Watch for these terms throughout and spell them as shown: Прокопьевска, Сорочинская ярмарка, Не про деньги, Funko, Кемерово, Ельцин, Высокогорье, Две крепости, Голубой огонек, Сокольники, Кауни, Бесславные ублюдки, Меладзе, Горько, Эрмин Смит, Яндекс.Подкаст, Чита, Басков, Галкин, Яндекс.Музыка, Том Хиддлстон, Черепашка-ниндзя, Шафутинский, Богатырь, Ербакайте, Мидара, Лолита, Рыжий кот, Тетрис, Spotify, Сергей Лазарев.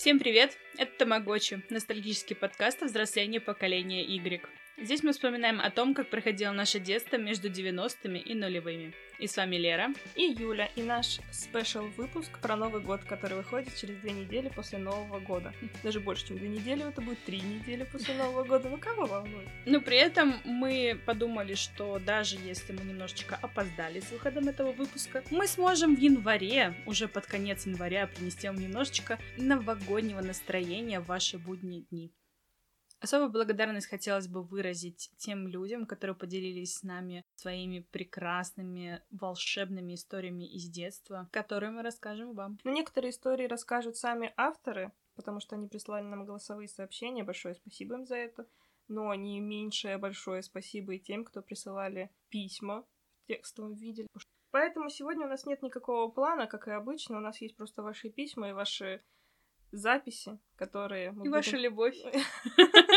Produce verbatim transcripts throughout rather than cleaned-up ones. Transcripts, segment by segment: Всем привет! Это Тамагочи, ностальгический подкаст о взрослении поколения Y. Здесь мы вспоминаем о том, как проходило наше детство между девяностыми и нулевыми. И с вами Лера и Юля, и наш спешл-выпуск про Новый год, который выходит через две недели после Нового года. Даже больше, чем две недели, это будет три недели после Нового года, ну кого волнует? Но при этом мы подумали, что даже если мы немножечко опоздали с выходом этого выпуска, мы сможем в январе, уже под конец января, принести вам немножечко новогоднего настроения в ваши будние дни. Особую благодарность хотелось бы выразить тем людям, которые поделились с нами своими прекрасными, волшебными историями из детства, которые мы расскажем вам. Некоторые истории расскажут сами авторы, потому что они прислали нам голосовые сообщения. Большое спасибо им за это. Но не меньшее большое спасибо и тем, кто присылали письма в текстовом виде. Поэтому сегодня у нас нет никакого плана, как и обычно. У нас есть просто ваши письма и ваши... записи, которые... Мы и будем... ваша любовь.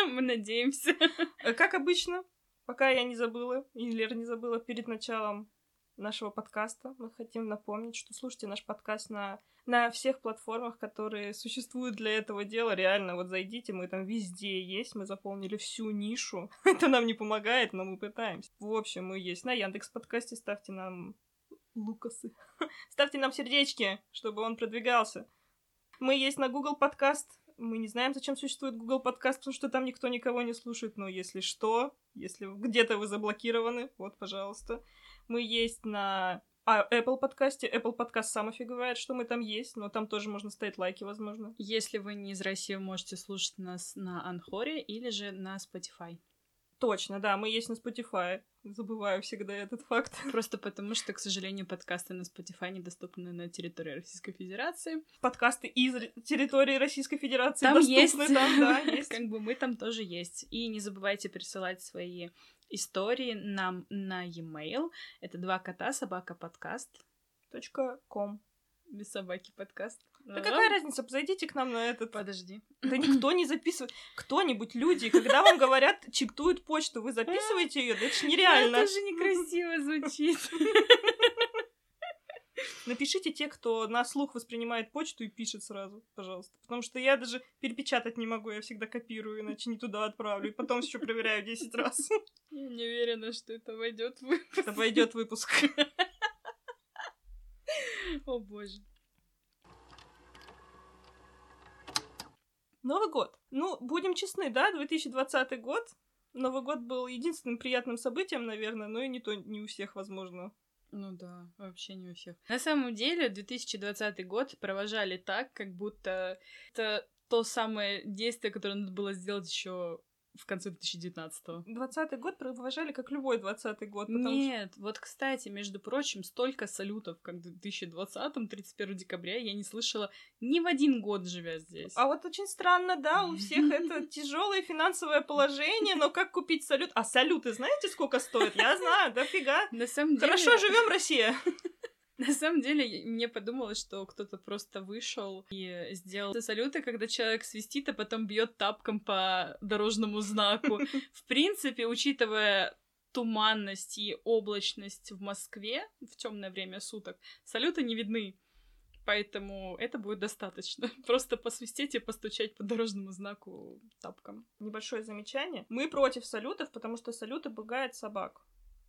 Мы надеемся. Как обычно, пока я не забыла, и Лера не забыла, перед началом нашего подкаста мы хотим напомнить, что слушайте наш подкаст на, на всех платформах, которые существуют для этого дела. Реально, вот зайдите, мы там везде есть, мы заполнили всю нишу. Это нам не помогает, но мы пытаемся. В общем, мы есть на Яндекс.Подкасте, ставьте нам лукасы. Ставьте нам сердечки, чтобы он продвигался. Мы есть на Google Подкаст. Мы не знаем, зачем существует Google Подкаст, потому что там никто никого не слушает. Но если что, если где-то вы заблокированы, вот, пожалуйста. Мы есть на а, Apple Подкасте. Apple Подкаст сам офигевает, что мы там есть, но там тоже можно ставить лайки, возможно. Если вы не из России, вы можете слушать нас на Анхоре или же на Spotify. Точно, да, мы есть на Spotify. Забываю всегда этот факт. Просто потому, что, к сожалению, подкасты на Spotify недоступны на территории Российской Федерации. Подкасты из территории Российской Федерации там доступны. Есть. Там да, есть. Как бы мы там тоже есть. И не забывайте присылать свои истории нам на e-mail. Это два кота собака подкаст точка ком. Без собаки подкаст. Да А-а-а. Какая разница? Зайдите к нам на этот... Подожди. Да никто не записывает. Кто-нибудь, люди, когда вам говорят, чиктуют почту, вы записываете ее? Да это же нереально. Это же некрасиво звучит. Напишите те, кто на слух воспринимает почту и пишет сразу, пожалуйста. Потому что я даже перепечатать не могу, я всегда копирую, иначе не туда отправлю. И потом еще проверяю десять раз. Я не уверена, что это войдет в выпуск. Это войдет в выпуск. О боже. Новый год. Ну, будем честны, да, две тысячи двадцатый год. Новый год был единственным приятным событием, наверное, но и не то не у всех возможно. Ну да, вообще не у всех. На самом деле, две тысячи двадцатый год провожали так, как будто это то самое действие, которое надо было сделать еще в конце две тысячи девятнадцатого. двадцатый год провожали, как любой двадцатый год. Нет, что... вот, кстати, между прочим, столько салютов, как в две тысячи двадцатом, тридцать первого декабря, я не слышала ни в один год, живя здесь. А вот очень странно, да, у всех это тяжелое финансовое положение, но как купить салют? А салюты знаете, сколько стоят? Я знаю, дофига. На самом деле... Хорошо живем, Россия. На самом деле, мне подумалось, что кто-то просто вышел и сделал салюты, когда человек свистит, а потом бьет тапком по дорожному знаку. В принципе, учитывая туманность и облачность в Москве в темное время суток, салюты не видны. Поэтому это будет достаточно. Просто посвистеть и постучать по дорожному знаку тапком. Небольшое замечание. Мы против салютов, потому что салюты пугают собак.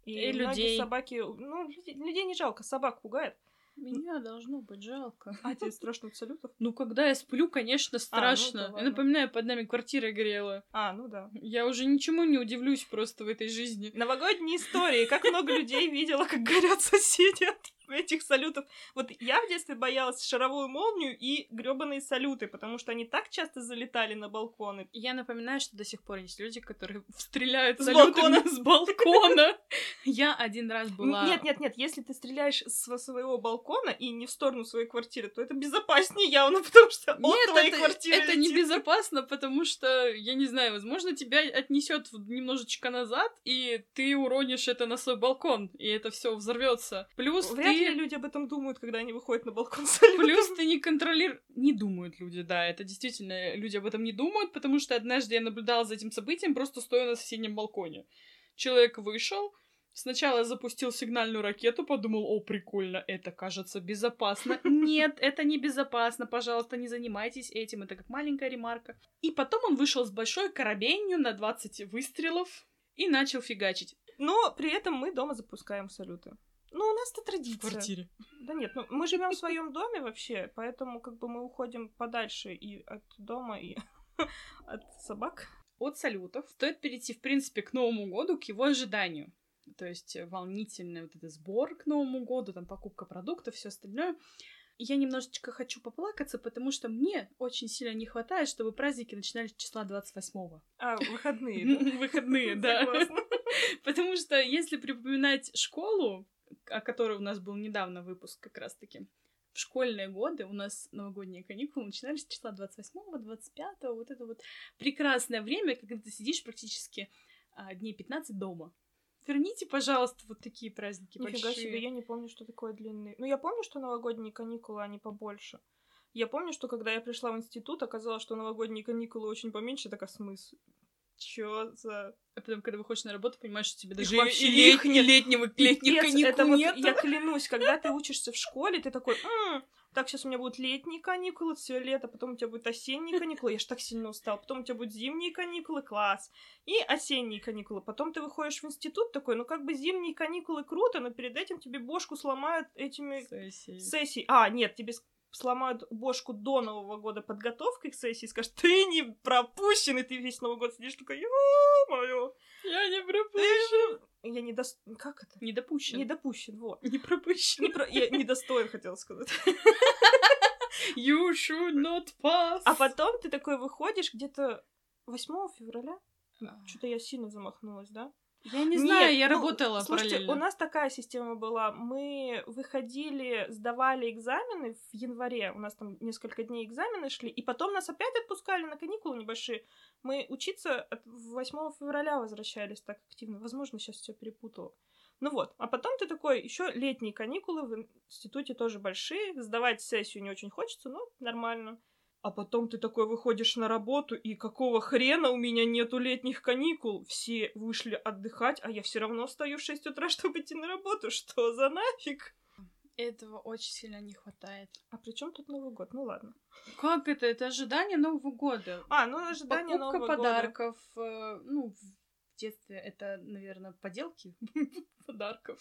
И, и людей. Собаки... Ну, людей, людей не жалко, собак пугает. Меня должно быть жалко. А тебе страшно от салютов? Ну, когда я сплю, конечно, страшно. А, ну, я напоминаю, под нами квартира горела. А, ну да. Я уже ничему не удивлюсь просто в этой жизни. Новогодние истории. Как много людей видела, как горят соседи от этих салютов. Вот я в детстве боялась шаровую молнию и грёбаные салюты, потому что они так часто залетали на балконы. Я напоминаю, что до сих пор есть люди, которые стреляют салютами с балкона. Я один раз была... Нет-нет-нет, если ты стреляешь со своего балкона, и не в сторону своей квартиры, то это безопаснее явно, потому что от Нет, твоей это, квартиры это летит. Небезопасно, потому что, я не знаю, возможно, тебя отнесет немножечко назад, и ты уронишь это на свой балкон, и это все взорвется. Плюс Вряд ты... ли люди об этом думают, когда они выходят на балкон салютом. Плюс ты не контролируешь... Не думают люди, да, это действительно, люди об этом не думают, потому что однажды я наблюдала за этим событием, просто стоя на соседнем балконе. Человек вышел, Сначала я запустил сигнальную ракету, подумал, о, прикольно, это кажется безопасно. Нет, это не безопасно, пожалуйста, не занимайтесь этим, это как маленькая ремарка. И потом он вышел с большой карабенью на двадцать выстрелов и начал фигачить. Но при этом мы дома запускаем салюты. Ну, у нас-то традиция. В квартире. Да нет, ну, мы живем в своем доме вообще, поэтому как бы мы уходим подальше и от дома, и от собак. От салютов стоит перейти, в принципе, к Новому году, к его ожиданию. То есть волнительный вот этот сбор к Новому году, там покупка продуктов, все остальное. Я немножечко хочу поплакаться, потому что мне очень сильно не хватает, чтобы праздники начинались с числа двадцать восьмого. А, выходные. Выходные, да. Потому что если припоминать школу, о которой у нас был недавно выпуск как раз-таки, в школьные годы у нас новогодние каникулы начинались с числа двадцать восьмого, двадцать пятого. Вот это вот прекрасное время, когда ты сидишь практически дней пятнадцать дома. Верните, пожалуйста, вот такие праздники. Нифига большие. Нифига себе, я не помню, что такое длинные. Ну, я помню, что новогодние каникулы, они побольше. Я помню, что когда я пришла в институт, оказалось, что новогодние каникулы очень поменьше, так а смысл? Чё за... А потом, когда выходишь на работу, понимаешь, что тебе даже и, вообще и лет... летних, летних, летних каникул это вот, нет. Я клянусь, когда ты учишься в школе, ты такой... М-м, так, сейчас у меня будут летние каникулы, все лето, потом у тебя будут осенние каникулы, я ж так сильно устала, потом у тебя будут зимние каникулы, класс, и осенние каникулы. Потом ты выходишь в институт такой, ну как бы зимние каникулы круто, но перед этим тебе бошку сломают этими... Сессией. Сессией. А, нет, тебе сломают бошку до Нового года подготовкой к сессии и скажут, ты не пропущен, и ты весь Новый год сидишь такой, ё-моё. Я не пропущен. Я не до... Как это? Не допущен. Не допущен, вот. Не пропущен. Не про... Я недостоин, хотела сказать. You should not pass. А потом ты такой выходишь где-то восьмого февраля. Что-то я сильно замахнулась, да? Я не знаю, Нет, я ну, работала слушайте, параллельно. У нас такая система была. Мы выходили, сдавали экзамены в январе. У нас там несколько дней экзамены шли. И потом нас опять отпускали на каникулы небольшие. Мы учиться восьмого февраля возвращались так активно. Возможно, сейчас все перепутала. Ну вот. А потом ты такой, еще летние каникулы в институте тоже большие. Сдавать сессию не очень хочется, но нормально. А потом ты такой выходишь на работу, и какого хрена у меня нету летних каникул? Все вышли отдыхать, а я все равно встаю в шесть утра, чтобы идти на работу. Что за нафиг? Этого очень сильно не хватает. А при чем тут Новый год? Ну ладно. Как это? Это ожидание Нового года. А, ну ожидание Покупка Нового подарков, года. подарков. Ну, в детстве это, наверное, поделки подарков.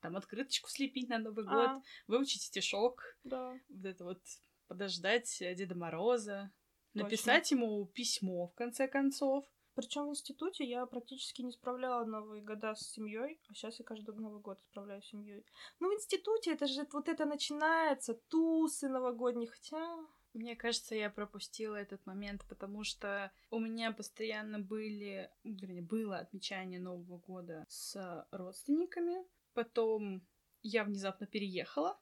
Там открыточку слепить на Новый год, выучить стишок. Да. Вот это вот... Подождать Деда Мороза, Точно. Написать ему письмо, в конце концов. Причем в институте я практически не справляла Новые года с семьей, а сейчас я каждый Новый год справляю с семьей. Ну, в институте это же вот это начинается, тусы новогодние, хотя... Мне кажется, я пропустила этот момент, потому что у меня постоянно были, вернее, было отмечание Нового года с родственниками, потом я внезапно переехала.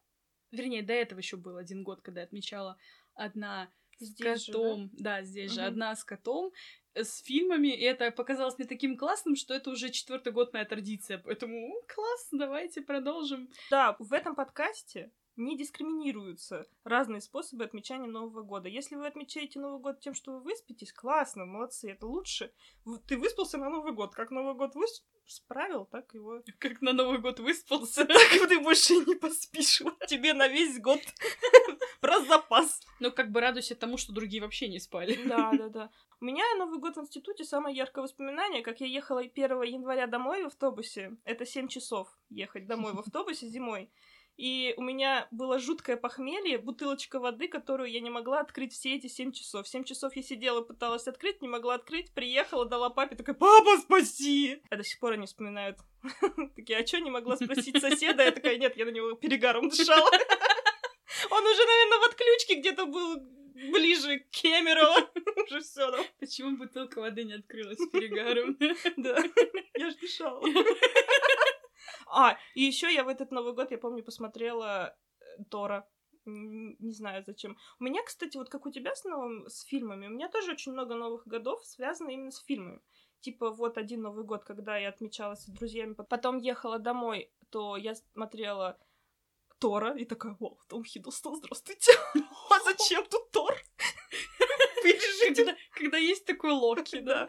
Вернее, до этого еще был один год, когда я отмечала одна здесь с котом. Же, да? да, здесь угу. же одна с котом, с фильмами. И это показалось мне таким классным, что это уже четвертый год моя традиция. Поэтому класс, давайте продолжим. Да, в этом подкасте не дискриминируются разные способы отмечания Нового года. Если вы отмечаете Новый год тем, что вы выспитесь, классно, молодцы, это лучше. Ты выспался на Новый год. Как Новый год выс... справил, так его... Как на Новый год выспался, так ты больше не поспишь. Тебе на весь год про запас. Ну, как бы радуйся тому, что другие вообще не спали. Да, да, да. У меня Новый год в институте самое яркое воспоминание, как я ехала первого января домой в автобусе. Это семь часов ехать домой в автобусе зимой. И у меня было жуткое похмелье, бутылочка воды, которую я не могла открыть все эти семь часов. семь часов я сидела, пыталась открыть, не могла открыть, приехала, дала папе, такая, папа, спаси! А до сих пор они вспоминают. Такие, а чё, не могла спросить соседа? Я такая, нет, я на него перегаром дышала. Он уже, наверное, в отключке где-то был ближе к Кемерово. Уже всё, да. Почему бутылка воды не открылась с перегаром? Да, я ж дышала. А, и еще я в этот Новый год, я помню, посмотрела Тора. Не знаю, зачем. У меня, кстати, вот как у тебя с, новым, с фильмами, у меня тоже очень много новых годов связано именно с фильмами. Типа вот один Новый год, когда я отмечалась с друзьями, потом ехала домой, то я смотрела Тора и такая, о, Том Хиддлстон, здравствуйте. А зачем тут Тор? Когда есть такой Локи, да.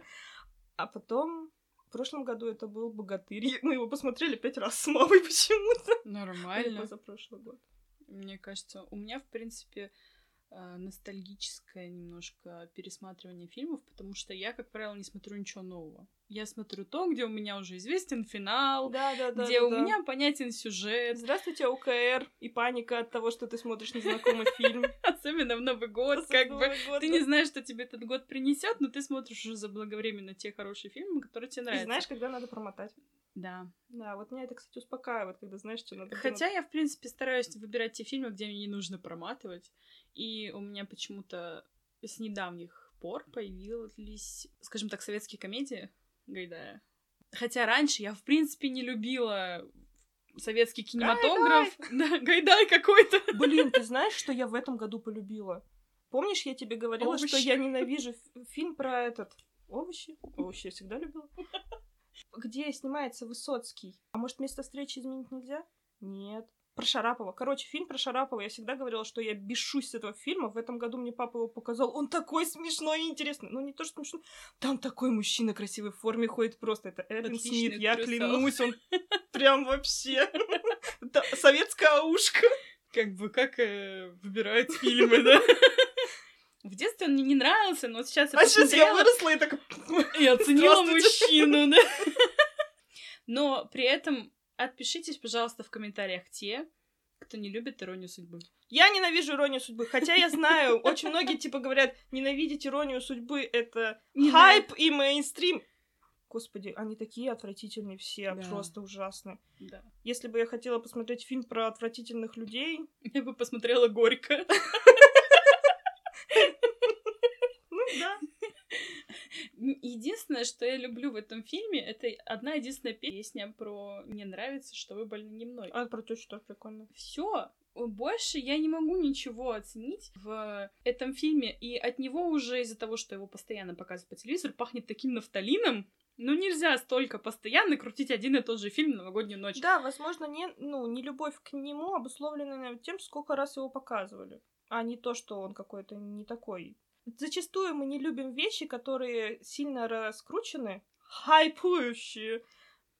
А потом... В прошлом году это был «Богатырь». Мы его посмотрели пять раз с мамой почему-то. Нормально. Позапрошлый год. Мне кажется, у меня, в принципе, ностальгическое немножко пересматривание фильмов, потому что я, как правило, не смотрю ничего нового. Я смотрю то, где у меня уже известен финал, да, да, да, где да, у да. меня понятен сюжет. Здравствуйте, ОКР и паника от того, что ты смотришь незнакомый фильм. Особенно в Новый год, как бы. Ты не знаешь, что тебе этот год принесет, но ты смотришь уже заблаговременно те хорошие фильмы, которые тебе нравятся. И знаешь, когда надо промотать. Да. Да, вот меня это, кстати, успокаивает, когда знаешь, что надо... Хотя я, в принципе, стараюсь выбирать те фильмы, где мне не нужно проматывать. И у меня почему-то с недавних пор появились, скажем так, советские комедии Гайдая. Хотя раньше я, в принципе, не любила советский кинематограф. Гайдай, да, Гайдай какой-то. Блин, ты знаешь, что я в этом году полюбила? Помнишь, я тебе говорила, Овощи. Что я ненавижу фильм про этот... Овощи? Овощи я всегда любила. Где снимается Высоцкий? А может, место встречи изменить нельзя? Нет. Про Шарапова. Короче, фильм про Шарапова. Я всегда говорила, что я бешусь с этого фильма. В этом году мне папа его показал. Он такой смешной и интересный. Ну, не то, что смешной. Там такой мужчина красивый в форме ходит просто. Это Эрмин Смит. Я клянусь, он прям вообще... Советская аушка. Как бы, как выбирают фильмы, да? В детстве он мне не нравился, но сейчас я посмотрела... А сейчас я выросла и так... И оценила мужчину, да? Но при этом отпишитесь, пожалуйста, в комментариях те, кто не любит «Иронию судьбы». Я ненавижу «Иронию судьбы», хотя я знаю, очень многие типа говорят, ненавидеть «Иронию судьбы» — это хайп и мейнстрим. Господи, они такие отвратительные все, да. Просто ужасные. Да. Если бы я хотела посмотреть фильм про отвратительных людей... Я бы посмотрела «Горько». Да. Единственное, что я люблю в этом фильме, это одна единственная песня про «Мне нравится, что вы больны не мной». А про то, что прикольно. Все, больше я не могу ничего оценить в этом фильме. И от него уже из-за того, что его постоянно показывают по телевизору, пахнет таким нафталином. Ну, нельзя столько постоянно крутить один и тот же фильм «Новогоднюю ночь». Да, возможно, не, ну, не любовь к нему обусловлена тем, сколько раз его показывали. А не то, что он какой-то не такой. Зачастую мы не любим вещи, которые сильно раскручены, хайпующие,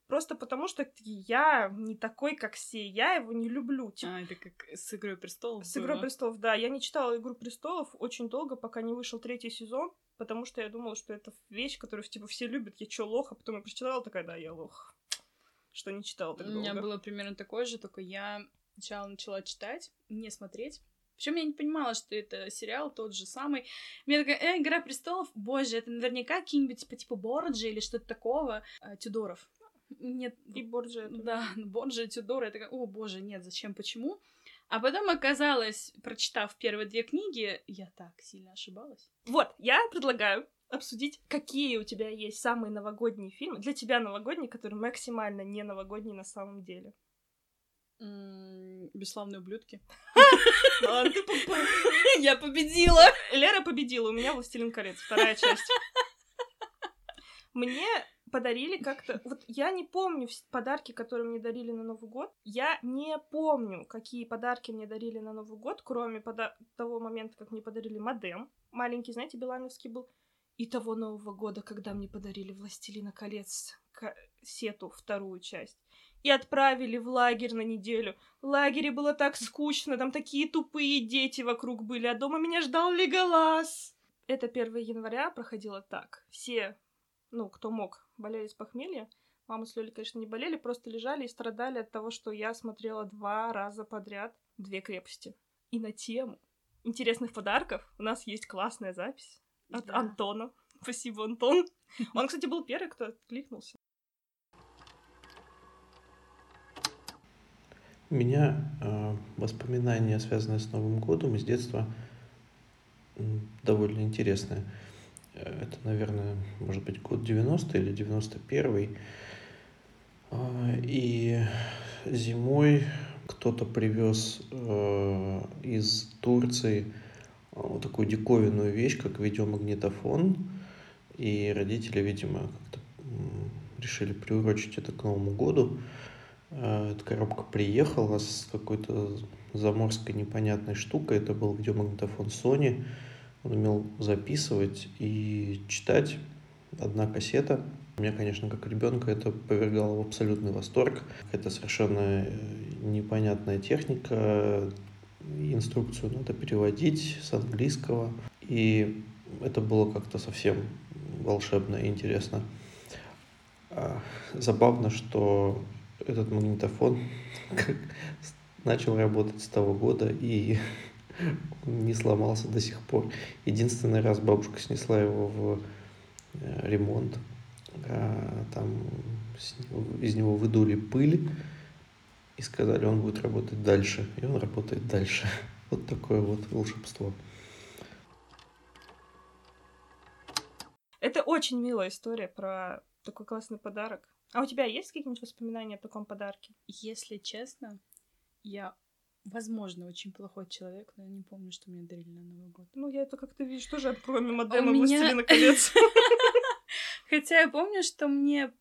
просто потому что я не такой, как все, я его не люблю. Тип... А, это как с «Игрой престолов». С «Игрой престолов», да. Я не читала «Игру престолов» очень долго, пока не вышел третий сезон, потому что я думала, что это вещь, которую типа все любят, я чё, лох? А потом я прочитала, такая, да, я лох, что не читала так долго. У меня было примерно такое же, только я сначала начала читать, не смотреть. Причем я не понимала, что это сериал тот же самый. Мне такая, э, «Игра престолов», боже, это наверняка какие-нибудь типа, типа Борджиа или что-то такого, э, Тюдоров. Нет. И Борджиа. Да, Борджиа, Тюдоры. Я такая, о боже, нет, зачем, почему? А потом оказалось, прочитав первые две книги, я так сильно ошибалась. Вот, я предлагаю обсудить, какие у тебя есть самые новогодние фильмы, для тебя новогодние, которые максимально не новогодние на самом деле. «Бесславные ублюдки». Я победила! Лера победила, у меня «Властелин колец», вторая часть. Мне подарили как-то... Вот я не помню подарки, которые мне дарили на Новый год. Я не помню, какие подарки мне дарили на Новый год, кроме того момента, как мне подарили модем. Маленький, знаете, билайновский был. И того Нового года, когда мне подарили «Властелина колец» кассету, вторую часть. И отправили в лагерь на неделю. В лагере было так скучно, там такие тупые дети вокруг были, а дома меня ждал Леголас. Это первое января проходило так. Все, ну, кто мог, болели с похмелья. Мама с Лёлей, конечно, не болели, просто лежали и страдали от того, что я смотрела два раза подряд «Две крепости». И на тему интересных подарков у нас есть классная запись от да. Антона. Спасибо, Антон. Он, кстати, был первый, кто откликнулся. У меня э, воспоминания, связанные с Новым годом, из детства довольно интересные. Это, наверное, может быть, год девяностый или девяносто первый. Э, и зимой кто-то привез э, из Турции вот такую диковинную вещь, как видеомагнитофон. И родители, видимо, как-то решили приурочить это к Новому году. Эта коробка приехала с какой-то заморской непонятной штукой. Это был видеомагнитофон Sony. Он умел записывать и читать. Одна кассета Меня, конечно, как ребенка это повергало в абсолютный восторг. Это совершенно непонятная техника. Инструкцию надо переводить с английского. И это было как-то совсем волшебно и интересно. Забавно, что этот магнитофон начал работать с того года и не сломался до сих пор. Единственный раз бабушка снесла его в ремонт. Там из него выдули пыль и сказали, он будет работать дальше. И он работает дальше. Вот такое вот волшебство. Это очень милая история про такой классный подарок. А у тебя есть какие-нибудь воспоминания о таком подарке? Если честно, я, возможно, очень плохой человек, но я не помню, что мне дарили на Новый год. Ну, я это как-то, видишь, тоже кроме модема «Властелина колец». Хотя я помню, что мне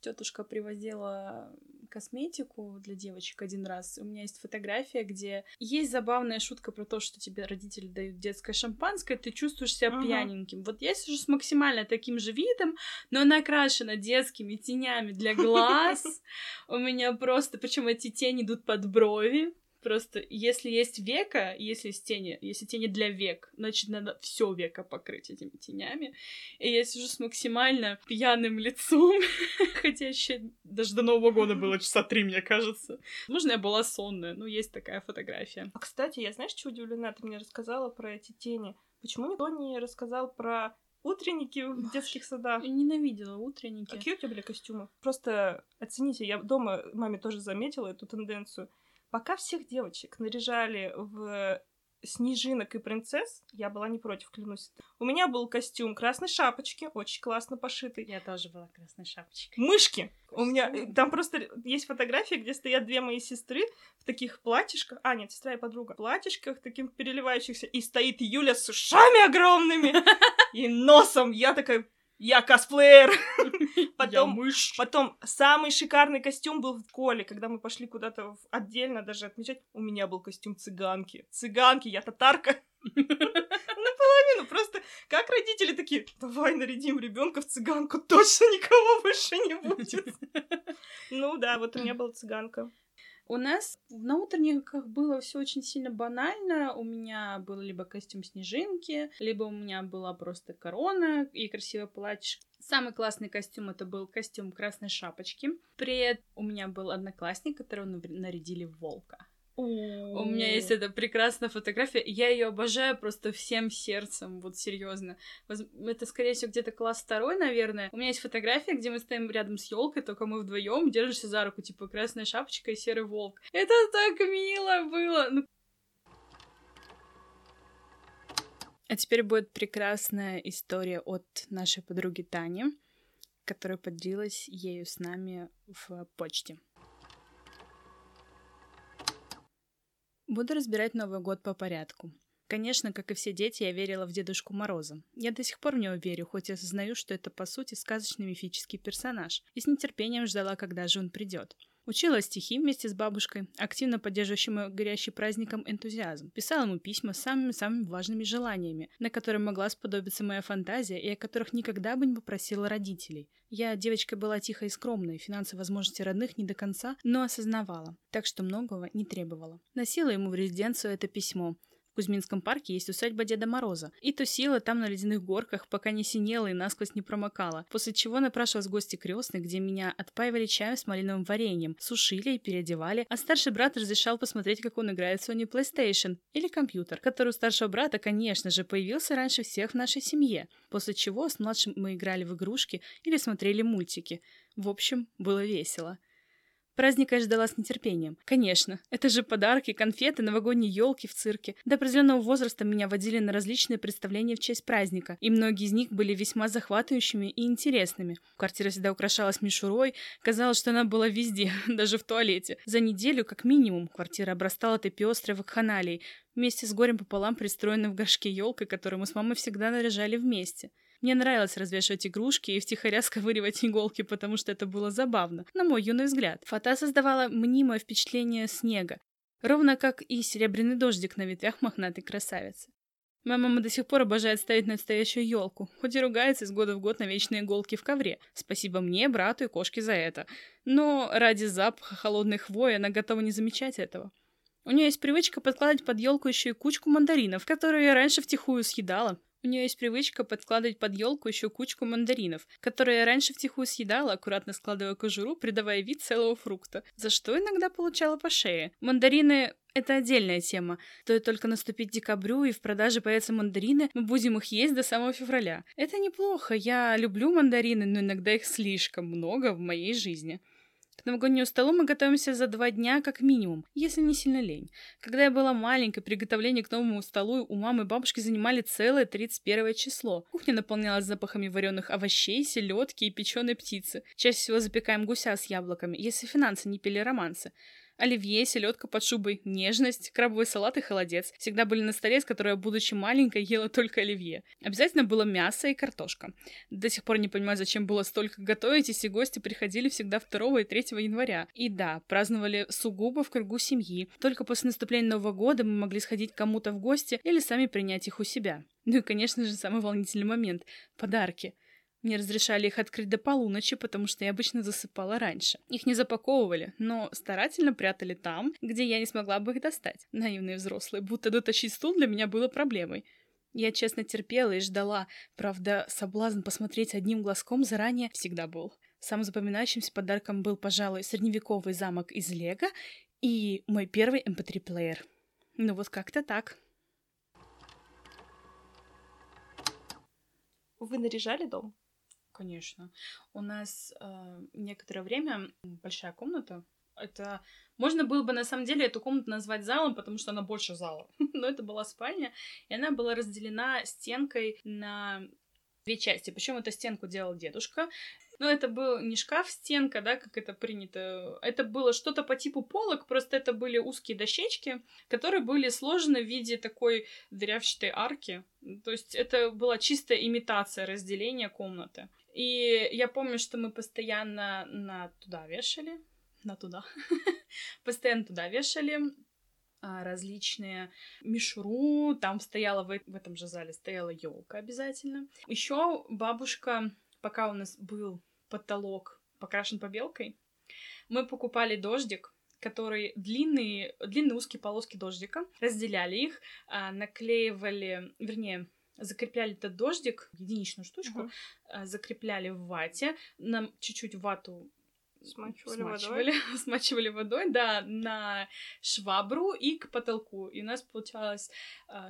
тетушка привозила косметику для девочек один раз. У меня есть фотография, где есть забавная шутка про то, что тебе родители дают детское шампанское, ты чувствуешь себя ага. пьяненьким. Вот я сижу с максимально таким же видом, но накрашена детскими тенями для глаз. У меня просто... Причем эти тени идут под брови. Просто если есть века, если есть тени, если тени для век, значит, надо все веко покрыть этими тенями. И я сижу с максимально пьяным лицом, хотя еще даже до Нового года было часа три, мне кажется. Возможно, я была сонная, но есть такая фотография. А, кстати, я, знаешь, что удивлена? Ты мне рассказала про эти тени. Почему никто не рассказал про утренники в детских садах? Я ненавидела утренники. Какие у тебя были костюмы? Просто оцените, я дома маме тоже заметила эту тенденцию. Пока всех девочек наряжали в снежинок и принцесс, я была не против, клянусь. У меня был костюм красной шапочки, очень классно пошитый. Я тоже была красной шапочкой. Мышки! Костюм. У меня там просто есть фотографии, где стоят две мои сестры в таких платьишках. А, нет, сестра и подруга. В платьишках, таким переливающихся. И стоит Юля с ушами огромными и носом. Я такая... Я косплеер! Потом, я мышь. Потом самый шикарный костюм был в школе, когда мы пошли куда-то в, отдельно даже отмечать. У меня был костюм цыганки. Цыганки, я татарка. Наполовину. Просто как родители такие, давай нарядим ребенка в цыганку, точно никого больше не будет. Ну да, вот у меня была цыганка. У нас на утренниках было все очень сильно банально. У меня был либо костюм снежинки, либо у меня была просто корона и красивое платьишко. Самый классный костюм — это был костюм красной шапочки. При этом у меня был одноклассник, которого нарядили в волка. У меня есть эта прекрасная фотография. Я ее обожаю просто всем сердцем, вот серьезно. Это, скорее всего, где-то класс второй, наверное. У меня есть фотография, где мы стоим рядом с елкой, только мы вдвоем держимся за руку, типа красная шапочка и серый волк. Это так мило было! Ну... А теперь будет прекрасная история от нашей подруги Тани, которая поделилась ею с нами в почте. Буду разбирать Новый год по порядку. Конечно, как и все дети, я верила в Дедушку Мороза. Я до сих пор в него верю, хоть и осознаю, что это, по сути, сказочный мифический персонаж, и с нетерпением ждала, когда же он придет. Учила стихи вместе с бабушкой, активно поддерживающей мой горящий праздником энтузиазм. Писала ему письма с самыми-самыми важными желаниями, на которые могла сподобиться моя фантазия и о которых никогда бы не попросила родителей. Я девочкой была тихой и скромной, финансовые возможности родных не до конца, но осознавала, так что многого не требовала. Носила ему в резиденцию это письмо. В Кузьминском парке есть усадьба Деда Мороза. И тусила там на ледяных горках, пока не синела и насквозь не промокала. После чего напрашивалась в гости крестных, где меня отпаивали чаем с малиновым вареньем, сушили и переодевали, а старший брат разрешал посмотреть, как он играет в Sony PlayStation или компьютер, который у старшего брата, конечно же, появился раньше всех в нашей семье. После чего с младшим мы играли в игрушки или смотрели мультики. В общем, было весело. Праздника я ждала с нетерпением. Конечно, это же подарки, конфеты, новогодние елки в цирке. До определенного возраста меня водили на различные представления в честь праздника, и многие из них были весьма захватывающими и интересными. Квартира всегда украшалась мишурой, казалось, что она была везде, даже в туалете. За неделю, как минимум, квартира обрастала этой пестрой вакханалией, вместе с горем пополам пристроенной в горшке елкой, которую мы с мамой всегда наряжали вместе. Мне нравилось развешивать игрушки и втихаря сковыривать иголки, потому что это было забавно, на мой юный взгляд. Фата создавала мнимое впечатление снега, ровно как и серебряный дождик на ветвях мохнатой красавицы. Моя мама до сих пор обожает ставить настоящую елку, хоть и ругается из года в год на вечные иголки в ковре. Спасибо мне, брату и кошке за это. Но ради запаха холодной хвои она готова не замечать этого. У нее есть привычка подкладывать под елку еще и кучку мандаринов, которые я раньше втихую съедала. У нее есть привычка подкладывать под елку еще кучку мандаринов, которые я раньше втихую съедала, аккуратно складывая кожуру, придавая вид целого фрукта, за что иногда получала по шее. Мандарины — это отдельная тема. Стоит только наступить декабрю, и в продаже появятся мандарины, мы будем их есть до самого февраля. Это неплохо, я люблю мандарины, но иногда их слишком много в моей жизни. К новогоднему столу мы готовимся за два дня как минимум, если не сильно лень. Когда я была маленькой, приготовление к новому столу у мамы и бабушки занимали целое тридцать первое число. Кухня наполнялась запахами вареных овощей, селедки и печеной птицы. Чаще всего запекаем гуся с яблоками, если финансы не пили романсы. Оливье, селедка под шубой, нежность, крабовый салат и холодец всегда были на столе, с которой я, будучи маленькой, ела только оливье. Обязательно было мясо и картошка. До сих пор не понимаю, зачем было столько готовить, если гости приходили всегда второго и третьего января. И да, праздновали сугубо в кругу семьи. Только после наступления Нового года мы могли сходить к кому-то в гости или сами принять их у себя. Ну и, конечно же, самый волнительный момент – подарки. Мне разрешали их открыть до полуночи, потому что я обычно засыпала раньше. Их не запаковывали, но старательно прятали там, где я не смогла бы их достать. Наивные взрослые, будто дотащить стул для меня было проблемой. Я честно терпела и ждала, правда, соблазн посмотреть одним глазком заранее всегда был. Самым запоминающимся подарком был, пожалуй, средневековый замок из Лего и мой первый эм пэ три плеер. Ну вот как-то так. Вы наряжали дом? Конечно. У нас э, некоторое время большая комната. Это можно было бы на самом деле эту комнату назвать залом, потому что она больше зала. Но это была спальня, и она была разделена стенкой на две части. Причем эту стенку делал дедушка. Но это был не шкаф-стенка, да, как это принято. Это было что-то по типу полок, просто это были узкие дощечки, которые были сложены в виде такой дырявчатой арки. То есть это была чистая имитация разделения комнаты. И я помню, что мы постоянно на туда вешали, на туда, постоянно туда вешали различные мишуру. Там стояла, в этом же зале стояла елка обязательно. Еще бабушка, пока у нас был потолок покрашен побелкой, мы покупали дождик, который длинные, длинные узкие полоски дождика, разделяли их, наклеивали, вернее, закрепляли этот дождик, единичную штучку, uh-huh. закрепляли в вате, нам чуть-чуть вату смачивали, смачивали, водой. смачивали водой, да, на швабру и к потолку. И у нас получалось,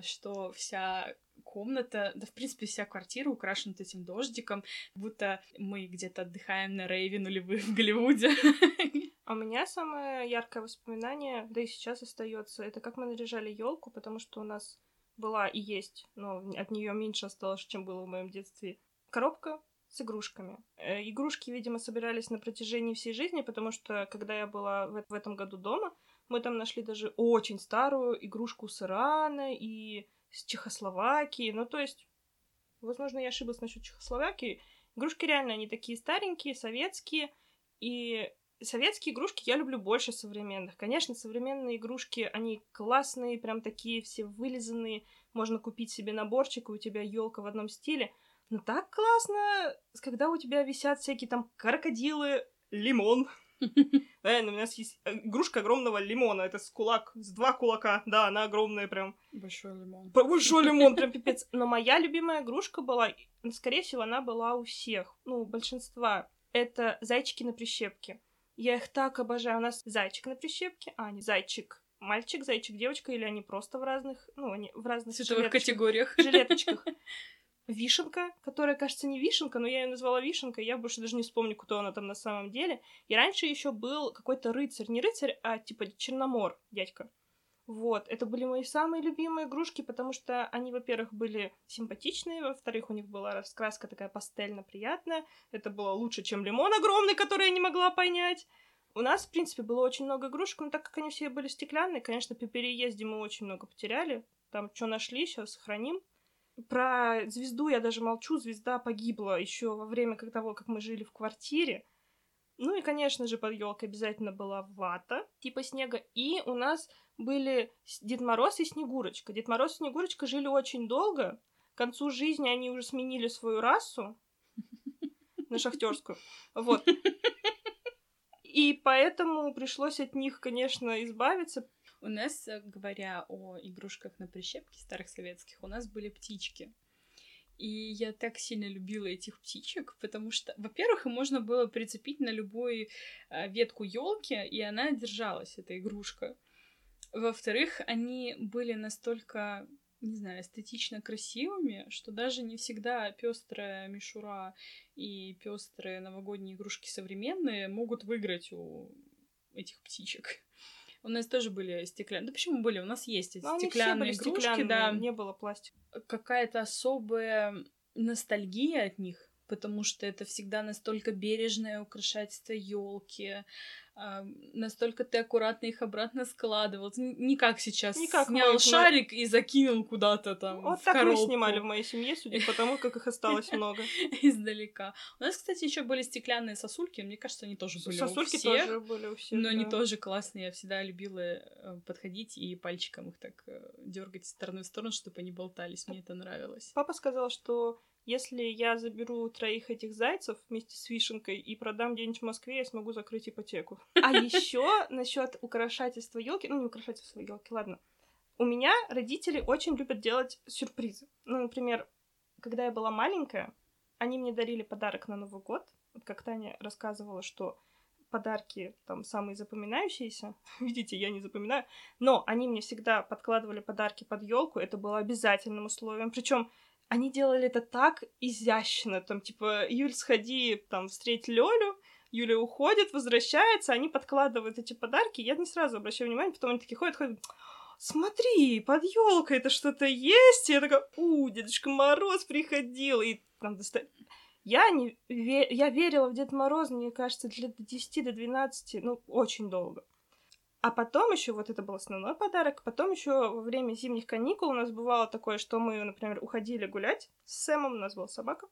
что вся комната, да, в принципе, вся квартира украшена этим дождиком, будто мы где-то отдыхаем на рейве нулевых в Голливуде. А у меня самое яркое воспоминание, да и сейчас остается, это как мы наряжали елку, потому что у нас была и есть, но от нее меньше осталось, чем было в моем детстве, коробка с игрушками. Игрушки, видимо, собирались на протяжении всей жизни, потому что, когда я была в этом году дома, мы там нашли даже очень старую игрушку с Ирана и с Чехословакии. Ну, то есть, возможно, я ошиблась насчет Чехословакии. Игрушки реально, они такие старенькие, советские. И советские игрушки я люблю больше современных. Конечно, современные игрушки, они классные, прям такие все вылизанные. Можно купить себе наборчик, и у тебя елка в одном стиле. Но так классно, когда у тебя висят всякие там крокодилы, лимон. Реально, у нас есть игрушка огромного лимона. Это с кулак, с два кулака. Да, она огромная прям. Большой лимон. Большой лимон, прям пипец. Но моя любимая игрушка была, скорее всего, она была у всех, ну, у большинства. Это зайчики на прищепке. Я их так обожаю. У нас зайчик на прищепке, а не зайчик. Мальчик, зайчик, девочка, или они просто в разных, ну, они в разных цветовых категориях. Жилеточках. Вишенка, которая, кажется, не вишенка, но я ее назвала вишенкой, я больше даже не вспомню, кто она там на самом деле. И раньше еще был какой-то рыцарь, не рыцарь, а типа Черномор, дядька. Вот, это были мои самые любимые игрушки, потому что они, во-первых, были симпатичные, во-вторых, у них была раскраска такая пастельно приятная, это было лучше, чем лимон огромный, который я не могла понять. У нас, в принципе, было очень много игрушек, но так как они все были стеклянные, конечно, при переезде мы очень много потеряли, там что нашли, сейчас сохраним. Про звезду я даже молчу, звезда погибла еще во время того, как мы жили в квартире. Ну и, конечно же, под елкой обязательно была вата типа снега. И у нас были Дед Мороз и Снегурочка. Дед Мороз и Снегурочка жили очень долго. К концу жизни они уже сменили свою расу на шахтерскую. Вот. И поэтому пришлось от них, конечно, избавиться. У нас, говоря о игрушках на прищепке старых советских, у нас были птички. И я так сильно любила этих птичек, потому что, во-первых, им можно было прицепить на любую ветку елки, и она держалась, эта игрушка. Во-вторых, они были настолько, не знаю, эстетично красивыми, что даже не всегда пестрая мишура и пестрые новогодние игрушки современные могут выиграть у этих птичек. У нас тоже были стеклянные. Да почему были? У нас есть эти Но стеклянные игрушки, стеклянные, да. Не было пластика. Какая-то особая ностальгия от них, потому что это всегда настолько бережное украшательство елки, настолько ты аккуратно их обратно складывал. Не как сейчас. Никак снял мы, шарик мы... и закинул куда-то там вот в коробку. Вот так мы снимали в моей семье, судя по тому, как их осталось много. Издалека. У нас, кстати, еще были стеклянные сосульки. Мне кажется, они тоже были у всех. Сосульки тоже были у всех, но они тоже классные. Я всегда любила подходить и пальчиком их так дергать из стороны в сторону, чтобы они болтались. Мне это нравилось. Папа сказал, что если я заберу троих этих зайцев вместе с вишенкой и продам где-нибудь в Москве, я смогу закрыть ипотеку. А еще насчет украшательства елки, ну не украшательства елки, ладно. У меня родители очень любят делать сюрпризы. Ну, например, когда я была маленькая, они мне дарили подарок на Новый год. Вот как Таня рассказывала, что подарки там самые запоминающиеся. Видите, я не запоминаю. Но они мне всегда подкладывали подарки под елку. Это было обязательным условием. Причем они делали это так изящно, там, типа, Юль, сходи, там, встреть Лёлю, Юля уходит, возвращается, они подкладывают эти подарки, я не сразу обращаю внимание, потом они такие ходят, ходят, смотри, под ёлкой это что-то есть, и я такая, у, Дедушка Мороз приходил, и там достали. Я, не ве... я верила в Деда Мороза, мне кажется, лет до десяти, до двенадцати, ну, очень долго. А потом еще вот это был основной подарок, потом еще во время зимних каникул у нас бывало такое, что мы, например, уходили гулять с Сэмом, у нас была собака,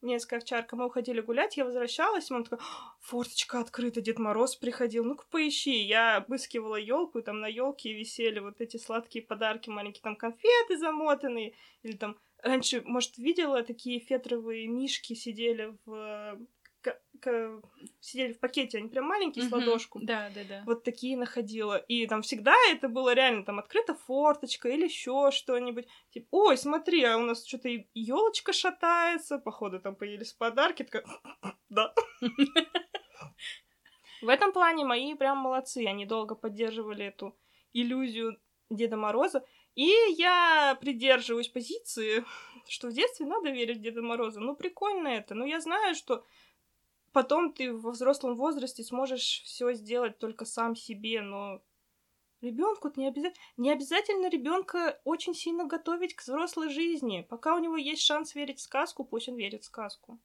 несколько овчарка, мы уходили гулять, я возвращалась, и он такой, форточка открыта, Дед Мороз приходил, ну-ка поищи, я обыскивала елку, и там на елке висели вот эти сладкие подарки, маленькие там конфеты замотанные, или там, раньше, может, видела, такие фетровые мишки сидели в... К- к- сидели в пакете, они прям маленькие, mm-hmm. с ладошку. Да, да, да. Вот такие находила. И там всегда это было реально, там открыта форточка или еще что-нибудь. Типа, ой, смотри, а у нас что-то елочка шатается, походу там появились подарки. Такая, да. В этом плане мои прям молодцы, они долго поддерживали эту иллюзию Деда Мороза. И я придерживаюсь позиции, что в детстве надо верить в Деда Мороза. Ну, прикольно это. Но я знаю, что потом ты во взрослом возрасте сможешь все сделать только сам себе, но ребенку-то не обязательно. Не обязательно ребенка очень сильно готовить к взрослой жизни. Пока у него есть шанс верить в сказку, пусть он верит в сказку.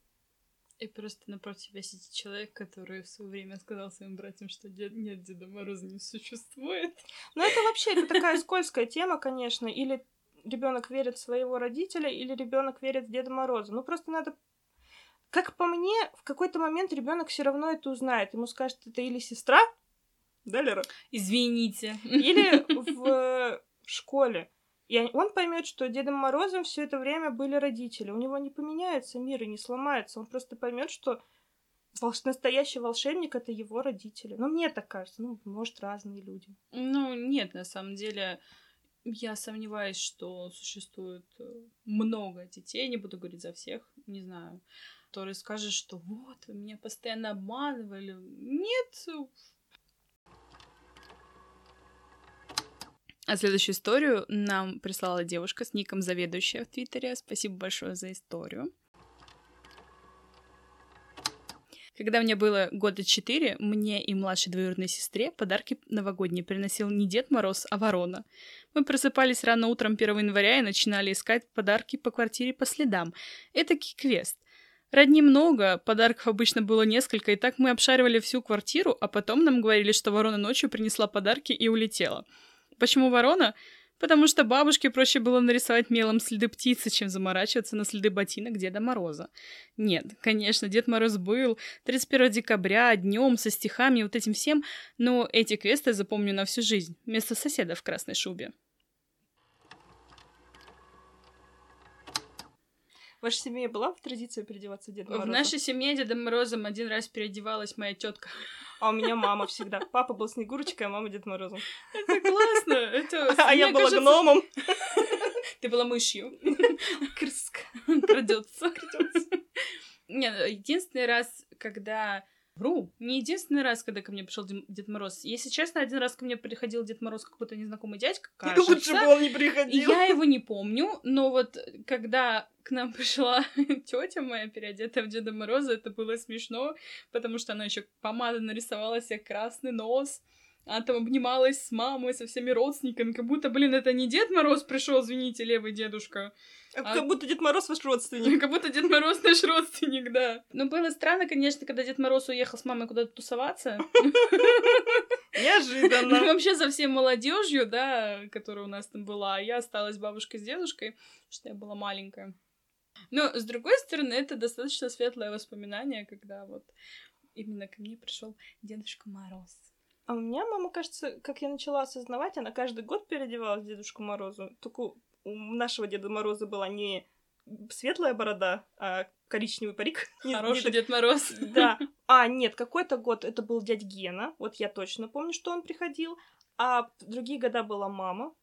И просто напротив тебя сидит человек, который в свое время сказал своим братьям, что дед... нет, Деда Мороза не существует. Ну, это вообще это такая скользкая тема, конечно. Или ребенок верит в своего родителя, или ребенок верит в Деда Мороза. Ну, просто надо. Как по мне, в какой-то момент ребенок все равно это узнает. Ему скажет, это или сестра, да, Лера? Извините. Или в школе. И он поймет, что Дедом Морозом все это время были родители. У него не поменяется мир и не сломается. Он просто поймет, что настоящий волшебник — это его родители. Ну, мне так кажется. Ну, может, разные люди. Ну, нет, на самом деле. Я сомневаюсь, что существует много детей, не буду говорить за всех, не знаю, которые скажут, что вот, вы меня постоянно обманывали. Нет. А следующую историю нам прислала девушка с ником «Заведующая» в Твиттере. Спасибо большое за историю. Когда мне было года четыре, мне и младшей двоюродной сестре подарки новогодние приносил не Дед Мороз, а ворона. Мы просыпались рано утром первого января и начинали искать подарки по квартире по следам. Этакий квест. Родни много, подарков обычно было несколько, и так мы обшаривали всю квартиру, а потом нам говорили, что ворона ночью принесла подарки и улетела. Почему ворона? потому что бабушке проще было нарисовать мелом следы птицы, чем заморачиваться на следы ботинок Деда Мороза. Нет, конечно, Дед Мороз был тридцать первого декабря, днем со стихами и вот этим всем, но эти квесты я запомню на всю жизнь, вместо соседа в красной шубе. Ваша семья была в традиции переодеваться Дедом Морозом? В нашей семье Дедом Морозом один раз переодевалась моя тетка. А у меня мама всегда. Папа был Снегурочкой, а мама Дед Морозом. Это классно. Это... А я была кажется... гномом. Ты была мышью. Крыска. Крадется. Крадется. Нет, единственный раз, когда... Вру. Не единственный раз, когда ко мне пришел Дед Мороз. Если честно, один раз ко мне приходил Дед Мороз какой-то незнакомый дядька, кажется. Лучше бы он не приходил. Я его не помню, но вот когда к нам пришла тетя моя, переодетая в Деда Мороза, это было смешно, потому что она еще помада нарисовала себе красный нос, она там обнималась с мамой, со всеми родственниками, как будто, блин, это не Дед Мороз пришел, извините, левый дедушка. А... Как будто Дед Мороз ваш родственник. Как будто Дед Мороз наш родственник, да. Ну, было странно, конечно, когда Дед Мороз уехал с мамой куда-то тусоваться. Неожиданно. Ну, вообще со всей молодежью, да, которая у нас там была, я осталась бабушкой с дедушкой, что я была маленькая. Но, с другой стороны, это достаточно светлое воспоминание, когда вот именно ко мне пришел Дедушка Мороз. А у меня мама, кажется, как я начала осознавать, она каждый год переодевалась Дедушку Морозу, только... У нашего Деда Мороза была не светлая борода, а коричневый парик. Хороший не, не Дед так... Мороз. Да. А, нет, какой-то год это был дядь Гена. Вот я точно помню, что он приходил. А в другие года была мама.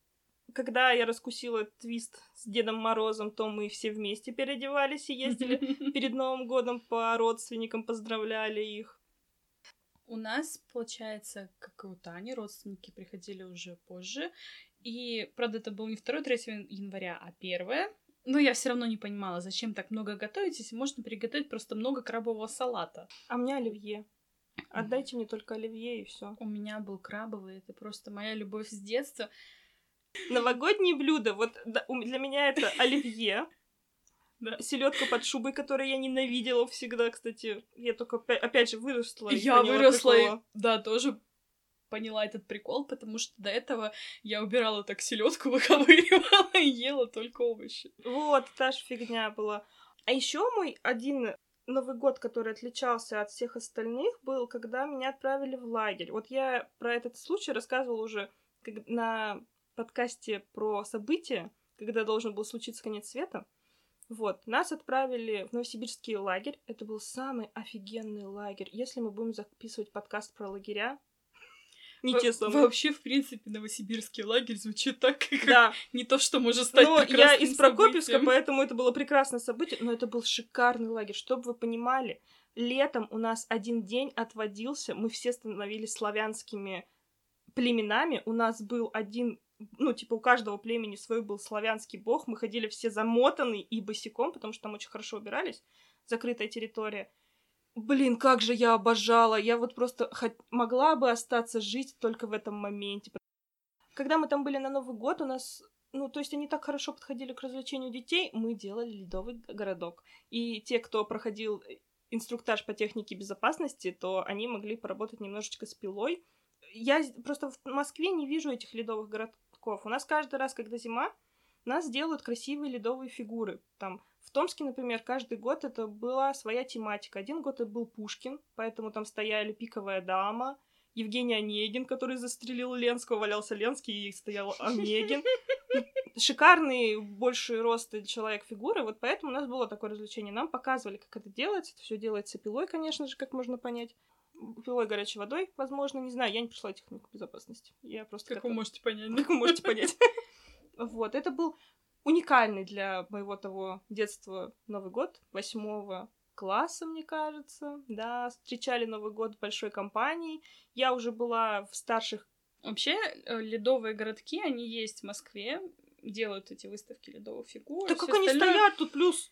Когда я раскусила твист с Дедом Морозом, то мы все вместе переодевались и ездили перед Новым годом по родственникам, поздравляли их. У нас, получается, как и у Тани, родственники приходили уже позже. И, правда, это был не второе-третье января, а первое. Но я все равно не понимала, зачем так много готовить, если можно приготовить просто много крабового салата. А у меня оливье. Отдайте мне только оливье, и все. У меня был крабовый, это просто моя любовь с детства. Новогодние блюда. Вот для меня это оливье. Да. Селедка под шубой, которую я ненавидела всегда, кстати. Я только, опять же, выросла. Я выросла, и, да, тоже... поняла этот прикол, потому что до этого я убирала так селедку, выковыривала и ела только овощи. Вот, та же фигня была. А еще мой один Новый год, который отличался от всех остальных, был, когда меня отправили в лагерь. Вот я про этот случай рассказывала уже на подкасте про события, когда должен был случиться конец света. Вот, нас отправили в Новосибирский лагерь. Это был самый офигенный лагерь. Если мы будем записывать подкаст про лагеря, не те самые. Вообще, в принципе, Новосибирский лагерь звучит так, как да. не то, что может стать но прекрасным событием. Я из Прокопьевска, событием. Поэтому это было прекрасное событие, но это был шикарный лагерь. Чтобы вы понимали, летом у нас один день отводился, мы все становились славянскими племенами, у нас был один, ну, типа, у каждого племени свой был славянский бог, мы ходили все замотанные и босиком, потому что там очень хорошо убирались, закрытая территория. Блин, как же я обожала! Я вот просто хоть могла бы остаться жить только в этом моменте. Когда мы там были на Новый год, у нас... Ну, то есть они так хорошо подходили к развлечению детей, мы делали ледовый городок. И те, кто проходил инструктаж по технике безопасности, то они могли поработать немножечко с пилой. Я просто в Москве не вижу этих ледовых городков. У нас каждый раз, когда зима, нас делают красивые ледовые фигуры. Там... В Томске, например, каждый год это была своя тематика. Один год это был Пушкин, поэтому там стояли «Пиковая дама», Евгений Онегин, который застрелил Ленского, валялся Ленский и стоял Онегин. Шикарный больший рост человек-фигуры, вот поэтому у нас было такое развлечение. Нам показывали, как это делается. Это все делается пилой, конечно же, как можно понять. Пилой, горячей водой, возможно, не знаю. Я не пришла технику безопасности. Я просто как вы можете понять. Как вы можете понять. Вот, это был... уникальный для моего того детства Новый год, восьмого класса, мне кажется, да, встречали Новый год большой компанией, я уже была в старших... Вообще, ледовые городки, они есть в Москве, делают эти выставки ледовых фигур. Да как они остальное... стоят, тут плюс...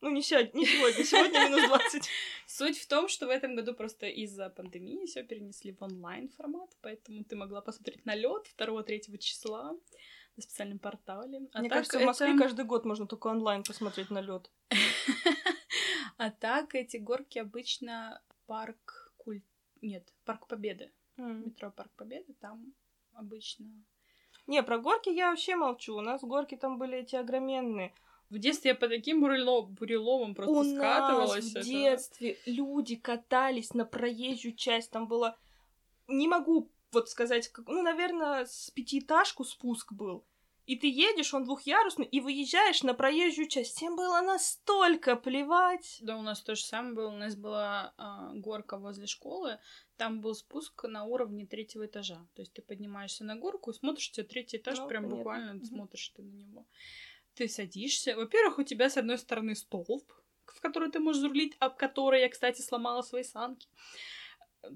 Ну, не сегодня, не сегодня, сегодня минус двадцать. Суть в том, что в этом году просто из-за пандемии все перенесли в онлайн-формат, поэтому ты могла посмотреть на лед второго-третьего числа. На специальном портале. А Мне так кажется, это... в Москве каждый год можно только онлайн посмотреть на лед. А так эти горки обычно парк культ... Нет, парк Победы. Метро Парк Победы, там обычно... Не, про горки я вообще молчу. У нас горки там были эти огроменные. В детстве я по таким бурелом, буреломам просто у скатывалась. У нас в детстве люди катались на проезжую часть. Там было... Не могу вот сказать... Как... Ну, наверное, с пятиэтажку спуск был. И ты едешь, он двухъярусный, и выезжаешь на проезжую часть. Всем было настолько плевать. Да, у нас то же самое было. У нас была э, горка возле школы. Там был спуск на уровне третьего этажа. То есть ты поднимаешься на горку, смотришь, у тебя третий этаж, ну, прям понятно. Буквально mm-hmm. смотришь ты на него. Ты садишься. Во-первых, у тебя с одной стороны столб, в который ты можешь зарулить, об который я, кстати, сломала свои санки.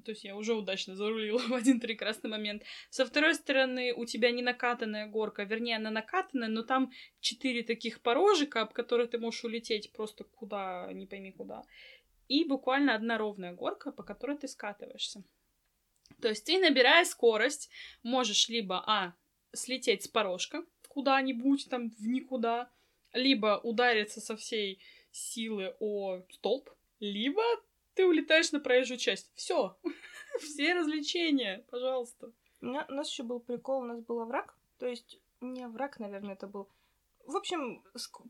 То есть я уже удачно зарулила в один прекрасный момент. Со второй стороны, у тебя не накатанная горка. Вернее, она накатанная, но там четыре таких порожика, об которые ты можешь улететь просто куда, не пойми куда. И буквально одна ровная горка, по которой ты скатываешься. То есть ты, набирая скорость, можешь либо, а, слететь с порожка куда-нибудь, там, в никуда, либо удариться со всей силы о столб, либо... Ты улетаешь на проезжую часть. Все. Все развлечения, пожалуйста. У, меня, у нас еще был прикол, у нас был овраг. То есть, не овраг, наверное, это был. В общем,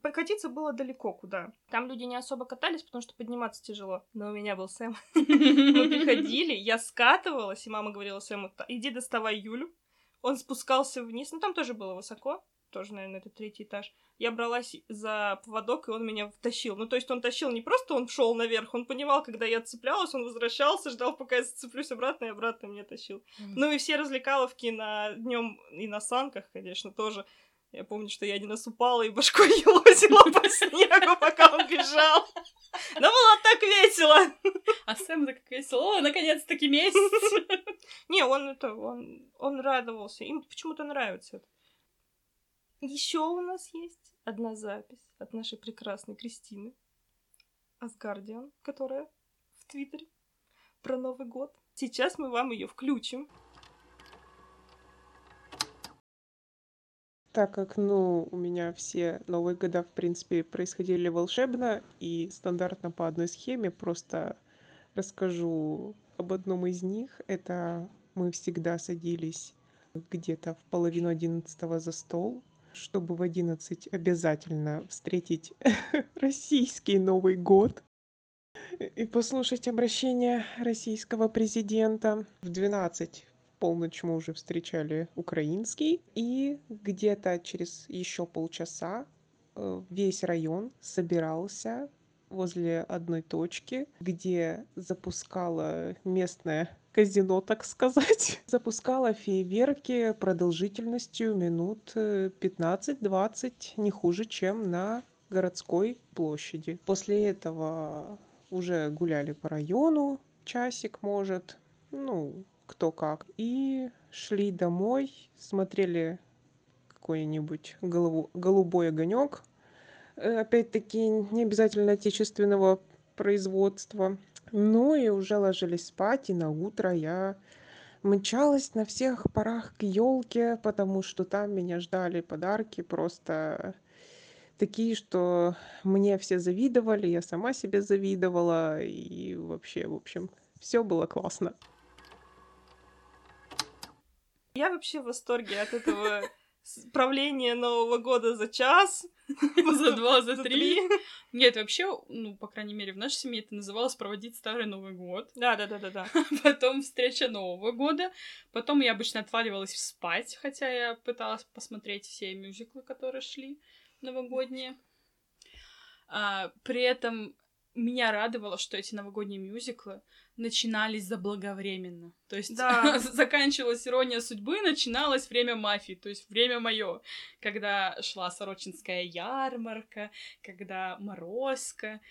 покатиться было далеко куда. Там люди не особо катались, потому что подниматься тяжело. Но у меня был Сэм. Мы приходили, я скатывалась, и мама говорила Сэму, иди доставай Юлю. Он спускался вниз, ну там тоже было высоко. Тоже, наверное, это третий этаж. Я бралась за поводок, и он меня втащил. Ну, то есть он тащил не просто, он шел наверх, он понимал, когда я отцеплялась, он возвращался, ждал, пока я зацеплюсь обратно, и обратно меня тащил. Mm-hmm. Ну, и все развлекаловки на днем и на санках, конечно, тоже. Я помню, что я один раз упала и башкой елозила по снегу, пока он бежал. Но было так весело. А Сэм-то как весело. О, наконец-таки месяц. Не, он это, он, он радовался. Им почему-то нравится это. Еще у нас есть одна запись от нашей прекрасной Кристины Асгардиан, которая в Твиттере про Новый год. Сейчас мы вам ее включим. Так как, ну, у меня все Новые года, в принципе, происходили волшебно и стандартно по одной схеме, просто расскажу об одном из них. Это мы всегда садились где-то в половину одиннадцатого за стол, чтобы в одиннадцать обязательно встретить российский Новый год и послушать обращение российского президента. В двенадцать в полночь мы уже встречали украинский, и где-то через еще полчаса весь район собирался возле одной точки, где запускала местная казино, так сказать. Запускала фейерверки продолжительностью минут пятнадцать-двадцать, не хуже, чем на городской площади. После этого уже гуляли по району, часик, может, ну, кто как. И шли домой, смотрели какой-нибудь голуб... голубой огонек, опять-таки, не обязательно отечественного производства. Ну и уже ложились спать, и на утро я мчалась на всех парах к елке, потому что там меня ждали подарки просто такие, что мне все завидовали, я сама себе завидовала, и вообще, в общем, все было классно. Я вообще в восторге от этого правления Нового года за час, за два, за три. Нет, вообще, ну, по крайней мере, в нашей семье это называлось проводить старый Новый год. Да-да-да-да-да. Потом встреча Нового года. Потом я обычно отваливалась спать, хотя я пыталась посмотреть все мюзиклы, которые шли новогодние. А, при этом меня радовало, что эти новогодние мюзиклы начинались заблаговременно. То есть да. Заканчивалась «Ирония судьбы», начиналось время мафии, то есть время мое, когда шла Сорочинская ярмарка, когда Морозко,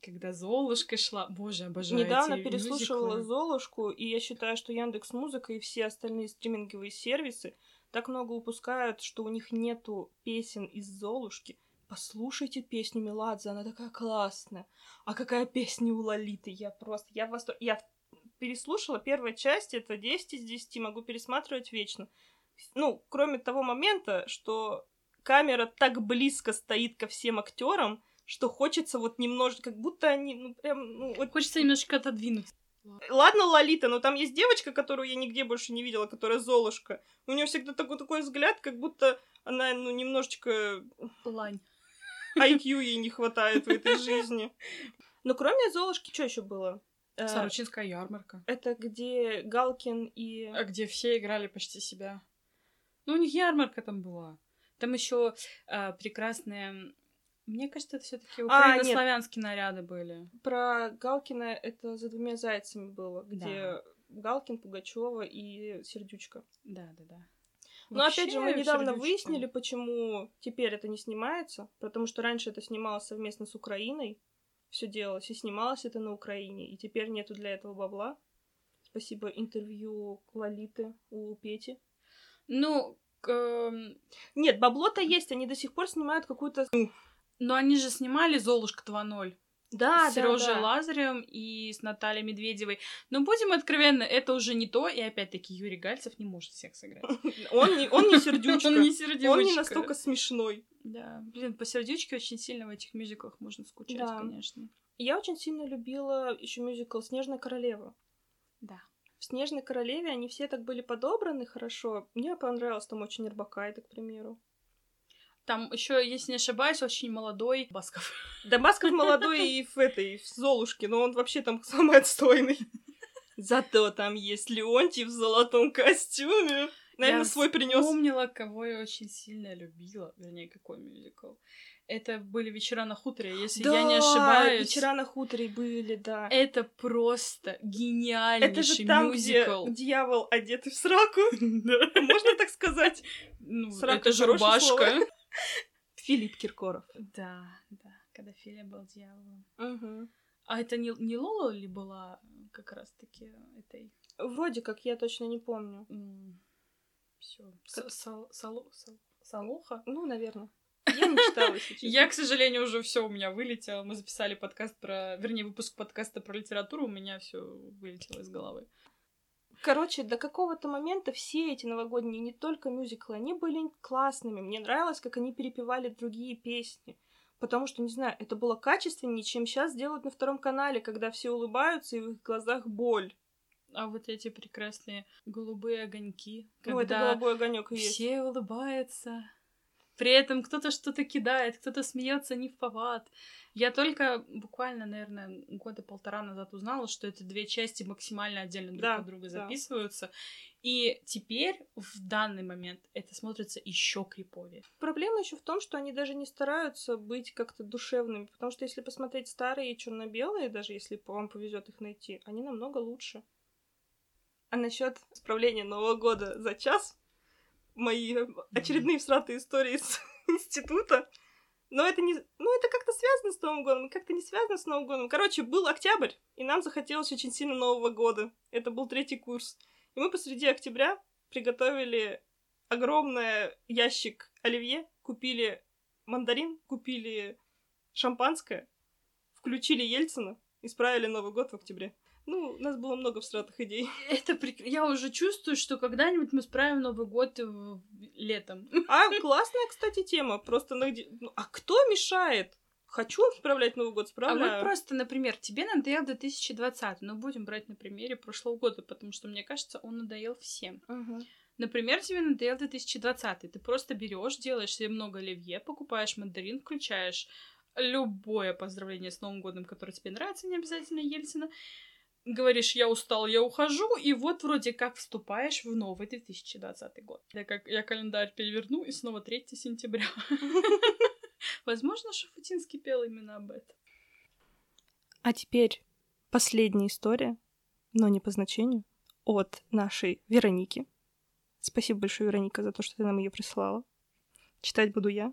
когда Золушка шла. Боже, обожаю Недавно эти переслушивала мюзиклы. Золушку, и я считаю, что Яндекс.Музыка и все остальные стриминговые сервисы так много упускают, что у них нету песен из «Золушки». Послушайте песню Меладзе, она такая классная. А какая песня у Лолиты? Я просто... Я в восторге. Я переслушала первая часть, это десять из десяти, могу пересматривать вечно. Ну, кроме того момента, что камера так близко стоит ко всем актерам, что хочется вот немножечко... Как будто они, ну, прям... Ну, вот... Хочется немножечко отодвинуть. Ладно, Лолита, но там есть девочка, которую я нигде больше не видела, которая Золушка. У нее всегда такой, такой взгляд, как будто она, ну, немножечко... Лань. ай кью ей не хватает в этой жизни. Но кроме Золушки, что еще было? Сорочинская ярмарка. Это где Галкин и... А где все играли почти себя. Ну, у них ярмарка там была. Там еще а, прекрасные... Мне кажется, это все-таки украино-славянские а, наряды были. Про Галкина это «За двумя зайцами» было, где да. Галкин, Пугачева и Сердючка. Да, да, да. Но вообще, опять же, мы недавно Сердючка. Выяснили, почему теперь это не снимается, потому что раньше это снималось совместно с Украиной, все делалось, и снималось это на Украине, и теперь нету для этого бабла. Спасибо интервью Лолиты у Пети. Ну, э... нет, бабло-то есть, они до сих пор снимают какую-то... Но они же снимали «Золушка два ноль». Да, с да, Сережей да. Лазаревым и с Натальей Медведевой. Но будем откровенны, это уже не то. И опять-таки Юрий Гальцев не может всех сыграть. Он не Сердючка. Он не Сердючка. Он не настолько смешной. Да, блин, по Сердючке очень сильно в этих мюзиклах можно скучать, конечно. Я очень сильно любила еще мюзикл «Снежная королева». Да. В «Снежной королеве» они все так были подобраны хорошо. Мне понравилось там очень Ербакайте, к примеру. Там еще, если не ошибаюсь, очень молодой Басков. Да, Басков молодой и в этой, в Золушке, но он вообще там самый отстойный. Зато там есть Леонтий в золотом костюме. Наверное, я свой принес. Я вспомнила, кого я очень сильно любила, вернее, какой мюзикл. Это были «Вечера на хуторе», если да, я не ошибаюсь. Да, «Вечера на хуторе» были, да. Это просто гениальнейший мюзикл. Это же там, мюзикл. Где дьявол одетый в сраку. Можно так сказать? Это же рубашка. Филипп Киркоров. Да, да, когда Филя был дьяволом. Угу. А это не, не Лола ли была как раз-таки этой? Вроде как, я точно не помню. Mm. Всё. Как... Сол, сол, сол, солоха? Ну, наверное. Я не читала, сейчас. Я, к сожалению, уже все у меня вылетело. Мы записали подкаст про... Вернее, выпуск подкаста про литературу. У меня все вылетело из головы. Короче, до какого-то момента все эти новогодние, не только мюзиклы, они были классными. Мне нравилось, как они перепевали другие песни. Потому что, не знаю, это было качественнее, чем сейчас делают на Втором канале, когда все улыбаются и в их глазах боль. А вот эти прекрасные голубые огоньки. Ну, это голубой огонёк и есть. Все улыбаются. При этом кто-то что-то кидает, кто-то смеется не в повад. Я только буквально, наверное, года полтора назад узнала, что это две части максимально отдельно друг да, от друга записываются. Да. И теперь, в данный момент, это смотрится еще криповее. Проблема еще в том, что они даже не стараются быть как-то душевными, потому что если посмотреть старые черно-белые, даже если вам повезет их найти, они намного лучше. А насчет справления Нового года за час... мои очередные всратые истории с института. Но это не... Ну, это как-то связано с Новым годом, как-то не связано с Новым годом. Короче, был октябрь, и нам захотелось очень сильно Нового года. Это был третий курс. И мы посреди октября приготовили огромный ящик оливье, купили мандарин, купили шампанское, включили Ельцина и справили Новый год в октябре. Ну, у нас было много всратых идей. Это прик... Я уже чувствую, что когда-нибудь мы справим Новый год летом. А классная, кстати, тема. Просто... А кто мешает? Хочу справлять Новый год, справляю. А вот просто, например, тебе надоел две тысячи двадцатый. Но будем брать на примере прошлого года, потому что, мне кажется, он надоел всем. Угу. Например, тебе надоел две тысячи двадцатый. Ты просто берешь, делаешь себе много оливье, покупаешь мандарин, включаешь любое поздравление с Новым годом, которое тебе нравится, не обязательно Ельцина. Говоришь, я устал, я ухожу, и вот вроде как вступаешь в новый две тысячи двадцатый год. Я, как, я календарь переверну, и снова третьего сентября. Возможно, Шафутинский пел именно об этом. А теперь последняя история, но не по значению, от нашей Вероники. Спасибо большое, Вероника, за то, что ты нам ее прислала. Читать буду я.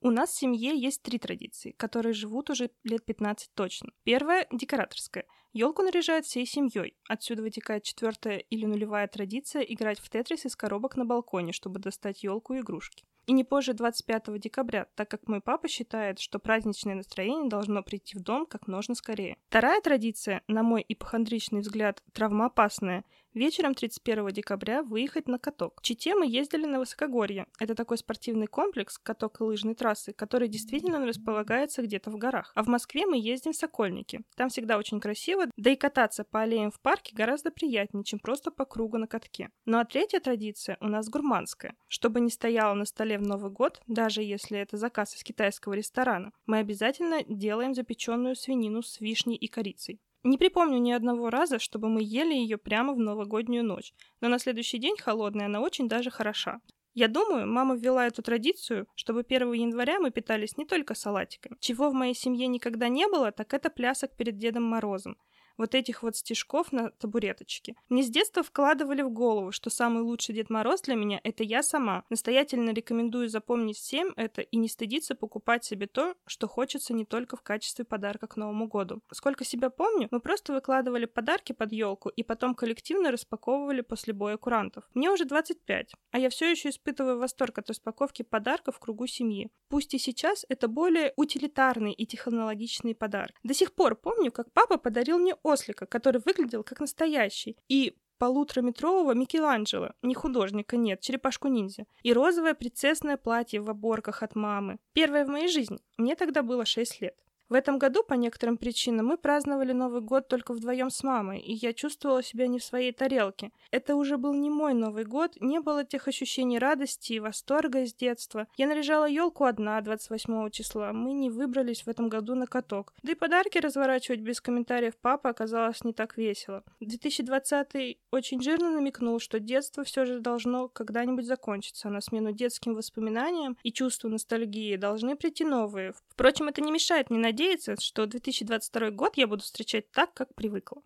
У нас в семье есть три традиции, которые живут уже лет пятнадцать точно. Первая – декораторская. Ёлку наряжают всей семьей. Отсюда вытекает четвертая или нулевая традиция играть в тетрис из коробок на балконе, чтобы достать ёлку и игрушки. И не позже двадцать пятого декабря, так как мой папа считает, что праздничное настроение должно прийти в дом как можно скорее. Вторая традиция, на мой ипохондричный взгляд, травмоопасная – Вечером тридцать первого декабря выехать на каток. В Чите мы ездили на высокогорье. Это такой спортивный комплекс, каток и лыжной трассы, который действительно располагается где-то в горах. А в Москве мы ездим в Сокольники. Там всегда очень красиво, да и кататься по аллеям в парке гораздо приятнее, чем просто по кругу на катке. Ну а третья традиция у нас гурманская. Чтобы не стояло на столе в Новый год, даже если это заказ из китайского ресторана, мы обязательно делаем запеченную свинину с вишней и корицей. Не припомню ни одного раза, чтобы мы ели ее прямо в новогоднюю ночь, но на следующий день холодная она очень даже хороша. Я думаю, мама ввела эту традицию, чтобы первого января мы питались не только салатиками. Чего в моей семье никогда не было, так это плясок перед Дедом Морозом. Вот этих вот стишков на табуреточке. Мне с детства вкладывали в голову, что самый лучший Дед Мороз для меня — это я сама. Настоятельно рекомендую запомнить всем это и не стыдиться покупать себе то, что хочется не только в качестве подарка к Новому году. Сколько себя помню, мы просто выкладывали подарки под елку и потом коллективно распаковывали после боя курантов. Мне уже двадцать пять, а я все еще испытываю восторг от распаковки подарков в кругу семьи. Пусть и сейчас это более утилитарные и технологичные подарки. До сих пор помню, как папа подарил мне ослика, который выглядел как настоящий, и полутораметрового Микеланджело, не художника, нет, черепашку-ниндзя, и розовое принцессное платье в оборках от мамы. Первое в моей жизни. Мне тогда было шесть лет. В этом году, по некоторым причинам, мы праздновали Новый год только вдвоем с мамой, и я чувствовала себя не в своей тарелке. Это уже был не мой Новый год, не было тех ощущений радости и восторга из детства. Я наряжала елку одна, двадцать восьмого числа, мы не выбрались в этом году на каток. Да и подарки разворачивать без комментариев папы оказалось не так весело. две тысячи двадцатый очень жирно намекнул, что детство все же должно когда-нибудь закончиться, а на смену детским воспоминаниям и чувству ностальгии должны прийти новые. Впрочем, это не мешает мне надеяться, надеяться, что две тысячи двадцать второй год я буду встречать так, как привыкла.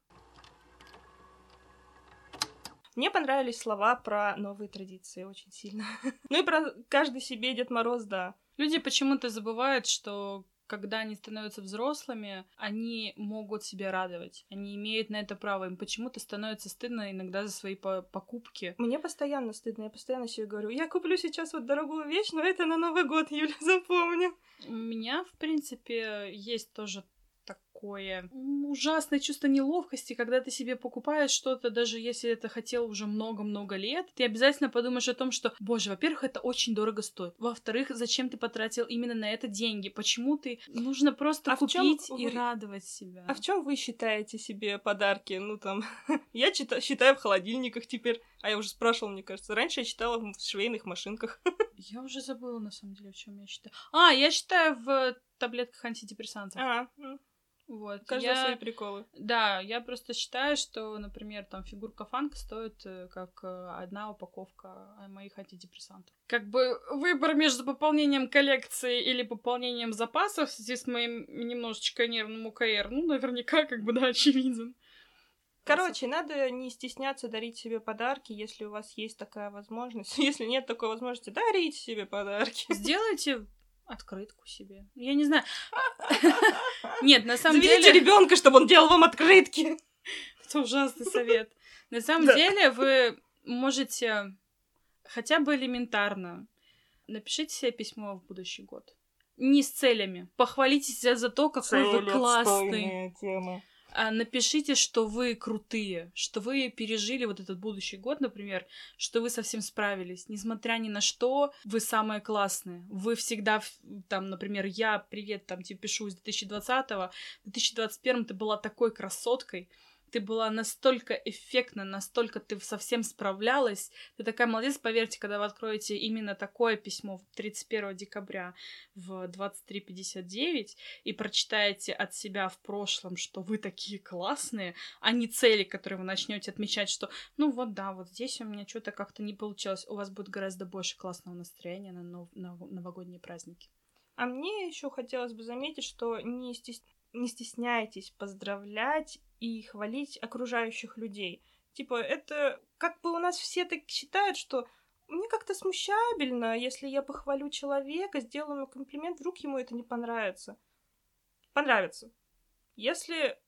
Мне понравились слова про новые традиции очень сильно. Ну и про каждый себе Дед Мороз, да. Люди почему-то забывают, что когда они становятся взрослыми, они могут себя радовать. Они имеют на это право. Им почему-то становится стыдно иногда за свои по- покупки. Мне постоянно стыдно. Я постоянно себе говорю, я куплю сейчас вот дорогую вещь, но это на Новый год, Юля, запомни. У меня, в принципе, есть тоже такое ужасное чувство неловкости, когда ты себе покупаешь что-то, даже если это хотел уже много-много лет, ты обязательно подумаешь о том, что, боже, во-первых, это очень дорого стоит, во-вторых, зачем ты потратил именно на это деньги, почему ты... Нужно просто а купить и вы... радовать себя. А в чем вы считаете себе подарки? Ну, там, я чита- считаю в холодильниках теперь, а я уже спрашивала, мне кажется, раньше я считала в швейных машинках. Я уже забыла, на самом деле, в чем я считаю. А, я считаю в таблетках антидепрессантов. Ага, вот. Каждый свои приколы. Да, я просто считаю, что, например, там фигурка Funko стоит как одна упаковка моих антидепрессантов. Как бы выбор между пополнением коллекции или пополнением запасов в связи с моим немножечко нервным УКР, ну, наверняка, как бы, да, очевиден. Короче, надо не стесняться дарить себе подарки, если у вас есть такая возможность. Если нет такой возможности, дарите себе подарки. Сделайте... открытку себе. Я не знаю. Нет, на самом деле... Заведите ребенка, чтобы он делал вам открытки. Это ужасный совет. На самом деле вы можете хотя бы элементарно напишите себе письмо в будущий год. Не с целями. Похвалите себя за то, какой вы классный. Напишите, что вы крутые, что вы пережили вот этот будущий год, например, что вы совсем справились, несмотря ни на что, вы самые классные. Вы всегда, там, например, я, привет, там, тебе пишу с две тысячи двадцатого, в две тысячи двадцать первом ты была такой красоткой, ты была настолько эффектна, настолько ты совсем справлялась, ты такая молодец, поверьте, когда вы откроете именно такое письмо тридцать первого декабря в двадцать три пятьдесят девять и прочитаете от себя в прошлом, что вы такие классные, а не цели, которые вы начнете отмечать, что ну вот да, вот здесь у меня что-то как-то не получилось, у вас будет гораздо больше классного настроения на, нов- на новогодние праздники. А мне еще хотелось бы заметить, что не стесняйтесь, не стесняйтесь поздравлять и хвалить окружающих людей. Типа, это как бы у нас все так считают, что мне как-то смущабельно, если я похвалю человека, сделаю ему комплимент, вдруг ему это не понравится. Понравится. Если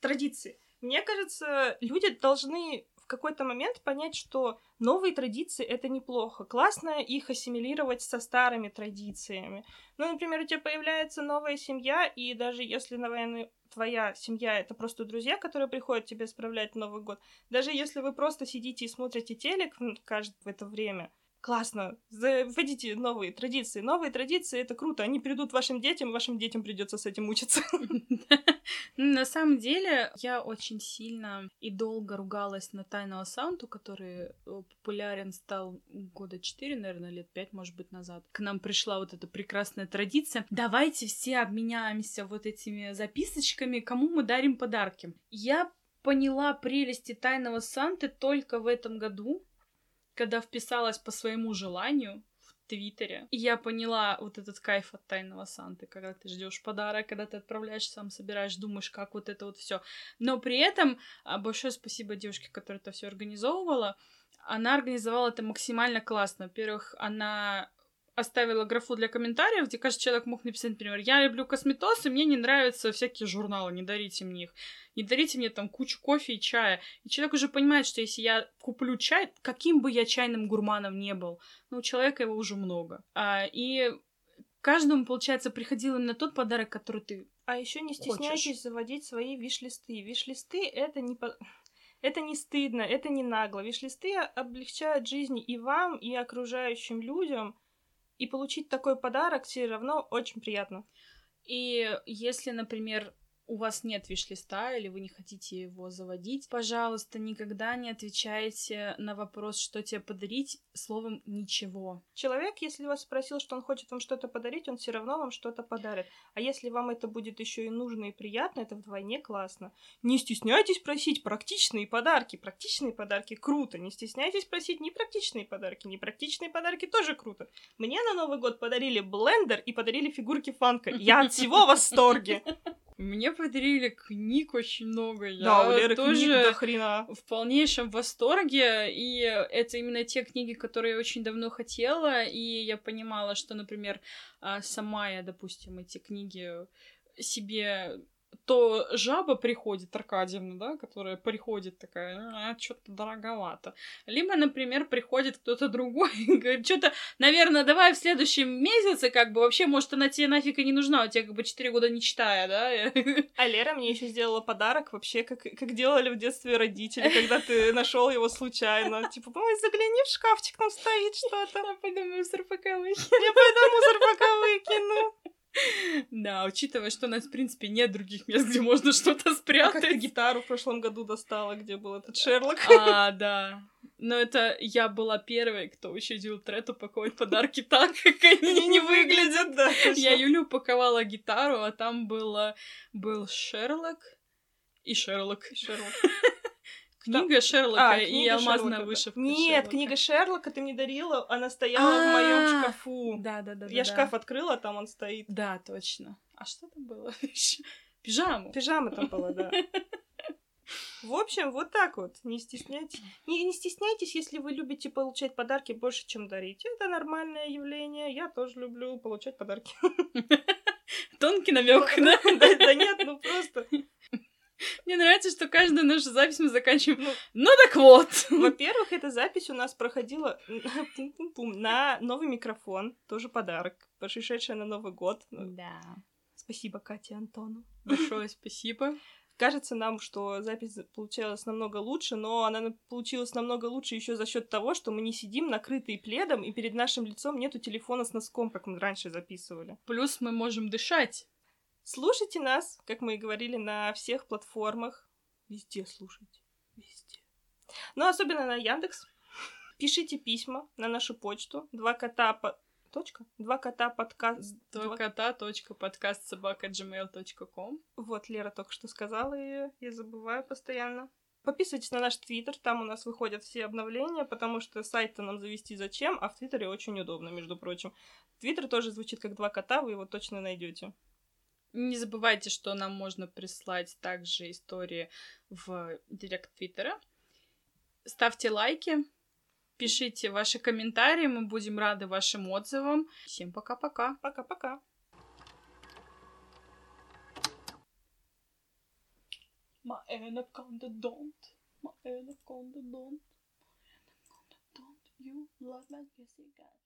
традиции. Мне кажется, люди должны в какой-то момент понять, что новые традиции — это неплохо. Классно их ассимилировать со старыми традициями. Ну, например, у тебя появляется новая семья, и даже если на войну твоя семья — это просто друзья, которые приходят тебе справлять Новый год, даже если вы просто сидите и смотрите телек каждое в это время, классно, вводите новые традиции. Новые традиции — это круто, они придут вашим детям, вашим детям придется с этим учиться. На самом деле, я очень сильно и долго ругалась на тайного саунду, который популярен стал года четыре, наверное, лет пять, может быть, назад. К нам пришла вот эта прекрасная традиция. Давайте все обменяемся вот этими записочками, кому мы дарим подарки. Я поняла прелести тайного Санты только в этом году, когда вписалась по своему желанию в Твиттере. И я поняла вот этот кайф от тайного Санты, когда ты ждешь подарок, когда ты отправляешь, сам собираешь, думаешь, как вот это вот все. Но при этом большое спасибо девушке, которая это все организовывала. Она организовала это максимально классно. Во-первых, она оставила графу для комментариев, где каждый человек мог написать, например, я люблю косметосы, мне не нравятся всякие журналы, не дарите мне их. Не дарите мне там кучу кофе и чая. И человек уже понимает, что если я куплю чай, каким бы я чайным гурманом не был, но у человека его уже много. А, и каждому, получается, приходил именно тот подарок, который ты А еще не стесняйтесь хочешь. Заводить свои виш-листы. Виш-листы — это не... Это не стыдно, это не нагло. Виш-листы облегчают жизнь и вам, и окружающим людям. И получить такой подарок все равно очень приятно. И если, например, у вас нет виш-листа или вы не хотите его заводить, пожалуйста, никогда не отвечайте на вопрос, что тебе подарить, словом «ничего». Человек, если вас спросил, что он хочет вам что-то подарить, он все равно вам что-то подарит. А если вам это будет еще и нужно и приятно, это вдвойне классно. Не стесняйтесь просить практичные подарки. Практичные подарки круто. Не стесняйтесь просить непрактичные подарки. Непрактичные подарки тоже круто. Мне на Новый год подарили блендер и подарили фигурки Funko. Я от всего в восторге. Мне подарили книг очень много. Я да, у Леры тоже книг до хрена. В полнейшем восторге. И это именно те книги, которые я очень давно хотела. И я понимала, что, например, сама я, допустим, эти книги себе... То жаба приходит, Аркадьевна, да, которая приходит такая, а, что-то дороговато. Либо, например, приходит кто-то другой и говорит, что-то, наверное, давай в следующем месяце, как бы, вообще, может, она тебе нафиг и не нужна, у тебя, как бы, четыре года не читая, да. А Лера мне еще сделала подарок, вообще, как, как делали в детстве родители, когда ты нашел его случайно. Типа, ой, загляни в шкафчик, там стоит что-то. Я пойду мусор пока выкину. Я пойду мусор пока выкину. Да, учитывая, что у нас, в принципе, нет других мест, где можно что-то спрятать. А как ты гитару в прошлом году достала, где был этот Шерлок? А, да. Но это я была первой, кто еще делал трет, упаковывать подарки так, как они не выглядят. Да, я Юле упаковала гитару, а там было... был Шерлок и Шерлок. И Шерлок. Книга Шерлока а, книга и алмазная Шерлока, вышивка. Нет, Шерлока. Книга Шерлока ты мне дарила, она стояла А-а-а. в моем шкафу. Да, да, да. Я да, шкаф да. открыла, там он стоит. Да, точно. А что там было? Пижама. Пижама там была, да. В общем, вот так вот. Не стесняйтесь. Не, не стесняйтесь, если вы любите получать подарки больше, чем дарить. Это нормальное явление. Я тоже люблю получать подарки. Тонкий намек, да? Да нет, ну просто. Мне нравится, что каждую нашу запись мы заканчиваем. Ну, ну так вот. Во-первых, эта запись у нас проходила на новый микрофон. Тоже подарок, пришедшая на Новый год. Да. Спасибо Кате и Антону. Большое спасибо. Кажется нам, что запись получалась намного лучше, но она получилась намного лучше еще за счет того, что мы не сидим накрытые пледом, и перед нашим лицом нету телефона с носком, как мы раньше записывали. Плюс мы можем дышать. Слушайте нас, как мы и говорили, на всех платформах. Везде слушайте. Везде. Но особенно на Яндекс. Пишите письма на нашу почту. Два кота... По... Точка? Два кота подкаст... Два, Два... кота точка подкаст собака джи мейл точка ком. Вот, Лера только что сказала ее. Я забываю постоянно. Подписывайтесь на наш Твиттер. Там у нас выходят все обновления, потому что сайт-то нам завести зачем, а в Твиттере очень удобно, между прочим. Твиттер тоже звучит как два кота, вы его точно найдете. Не забывайте, что нам можно прислать также истории в директ Твиттера. Ставьте лайки, пишите ваши комментарии, мы будем рады вашим отзывам. Всем пока-пока. Пока-пока. My end up counted don't. My anaconda don't. My anaconda don't. You love like a cigarette.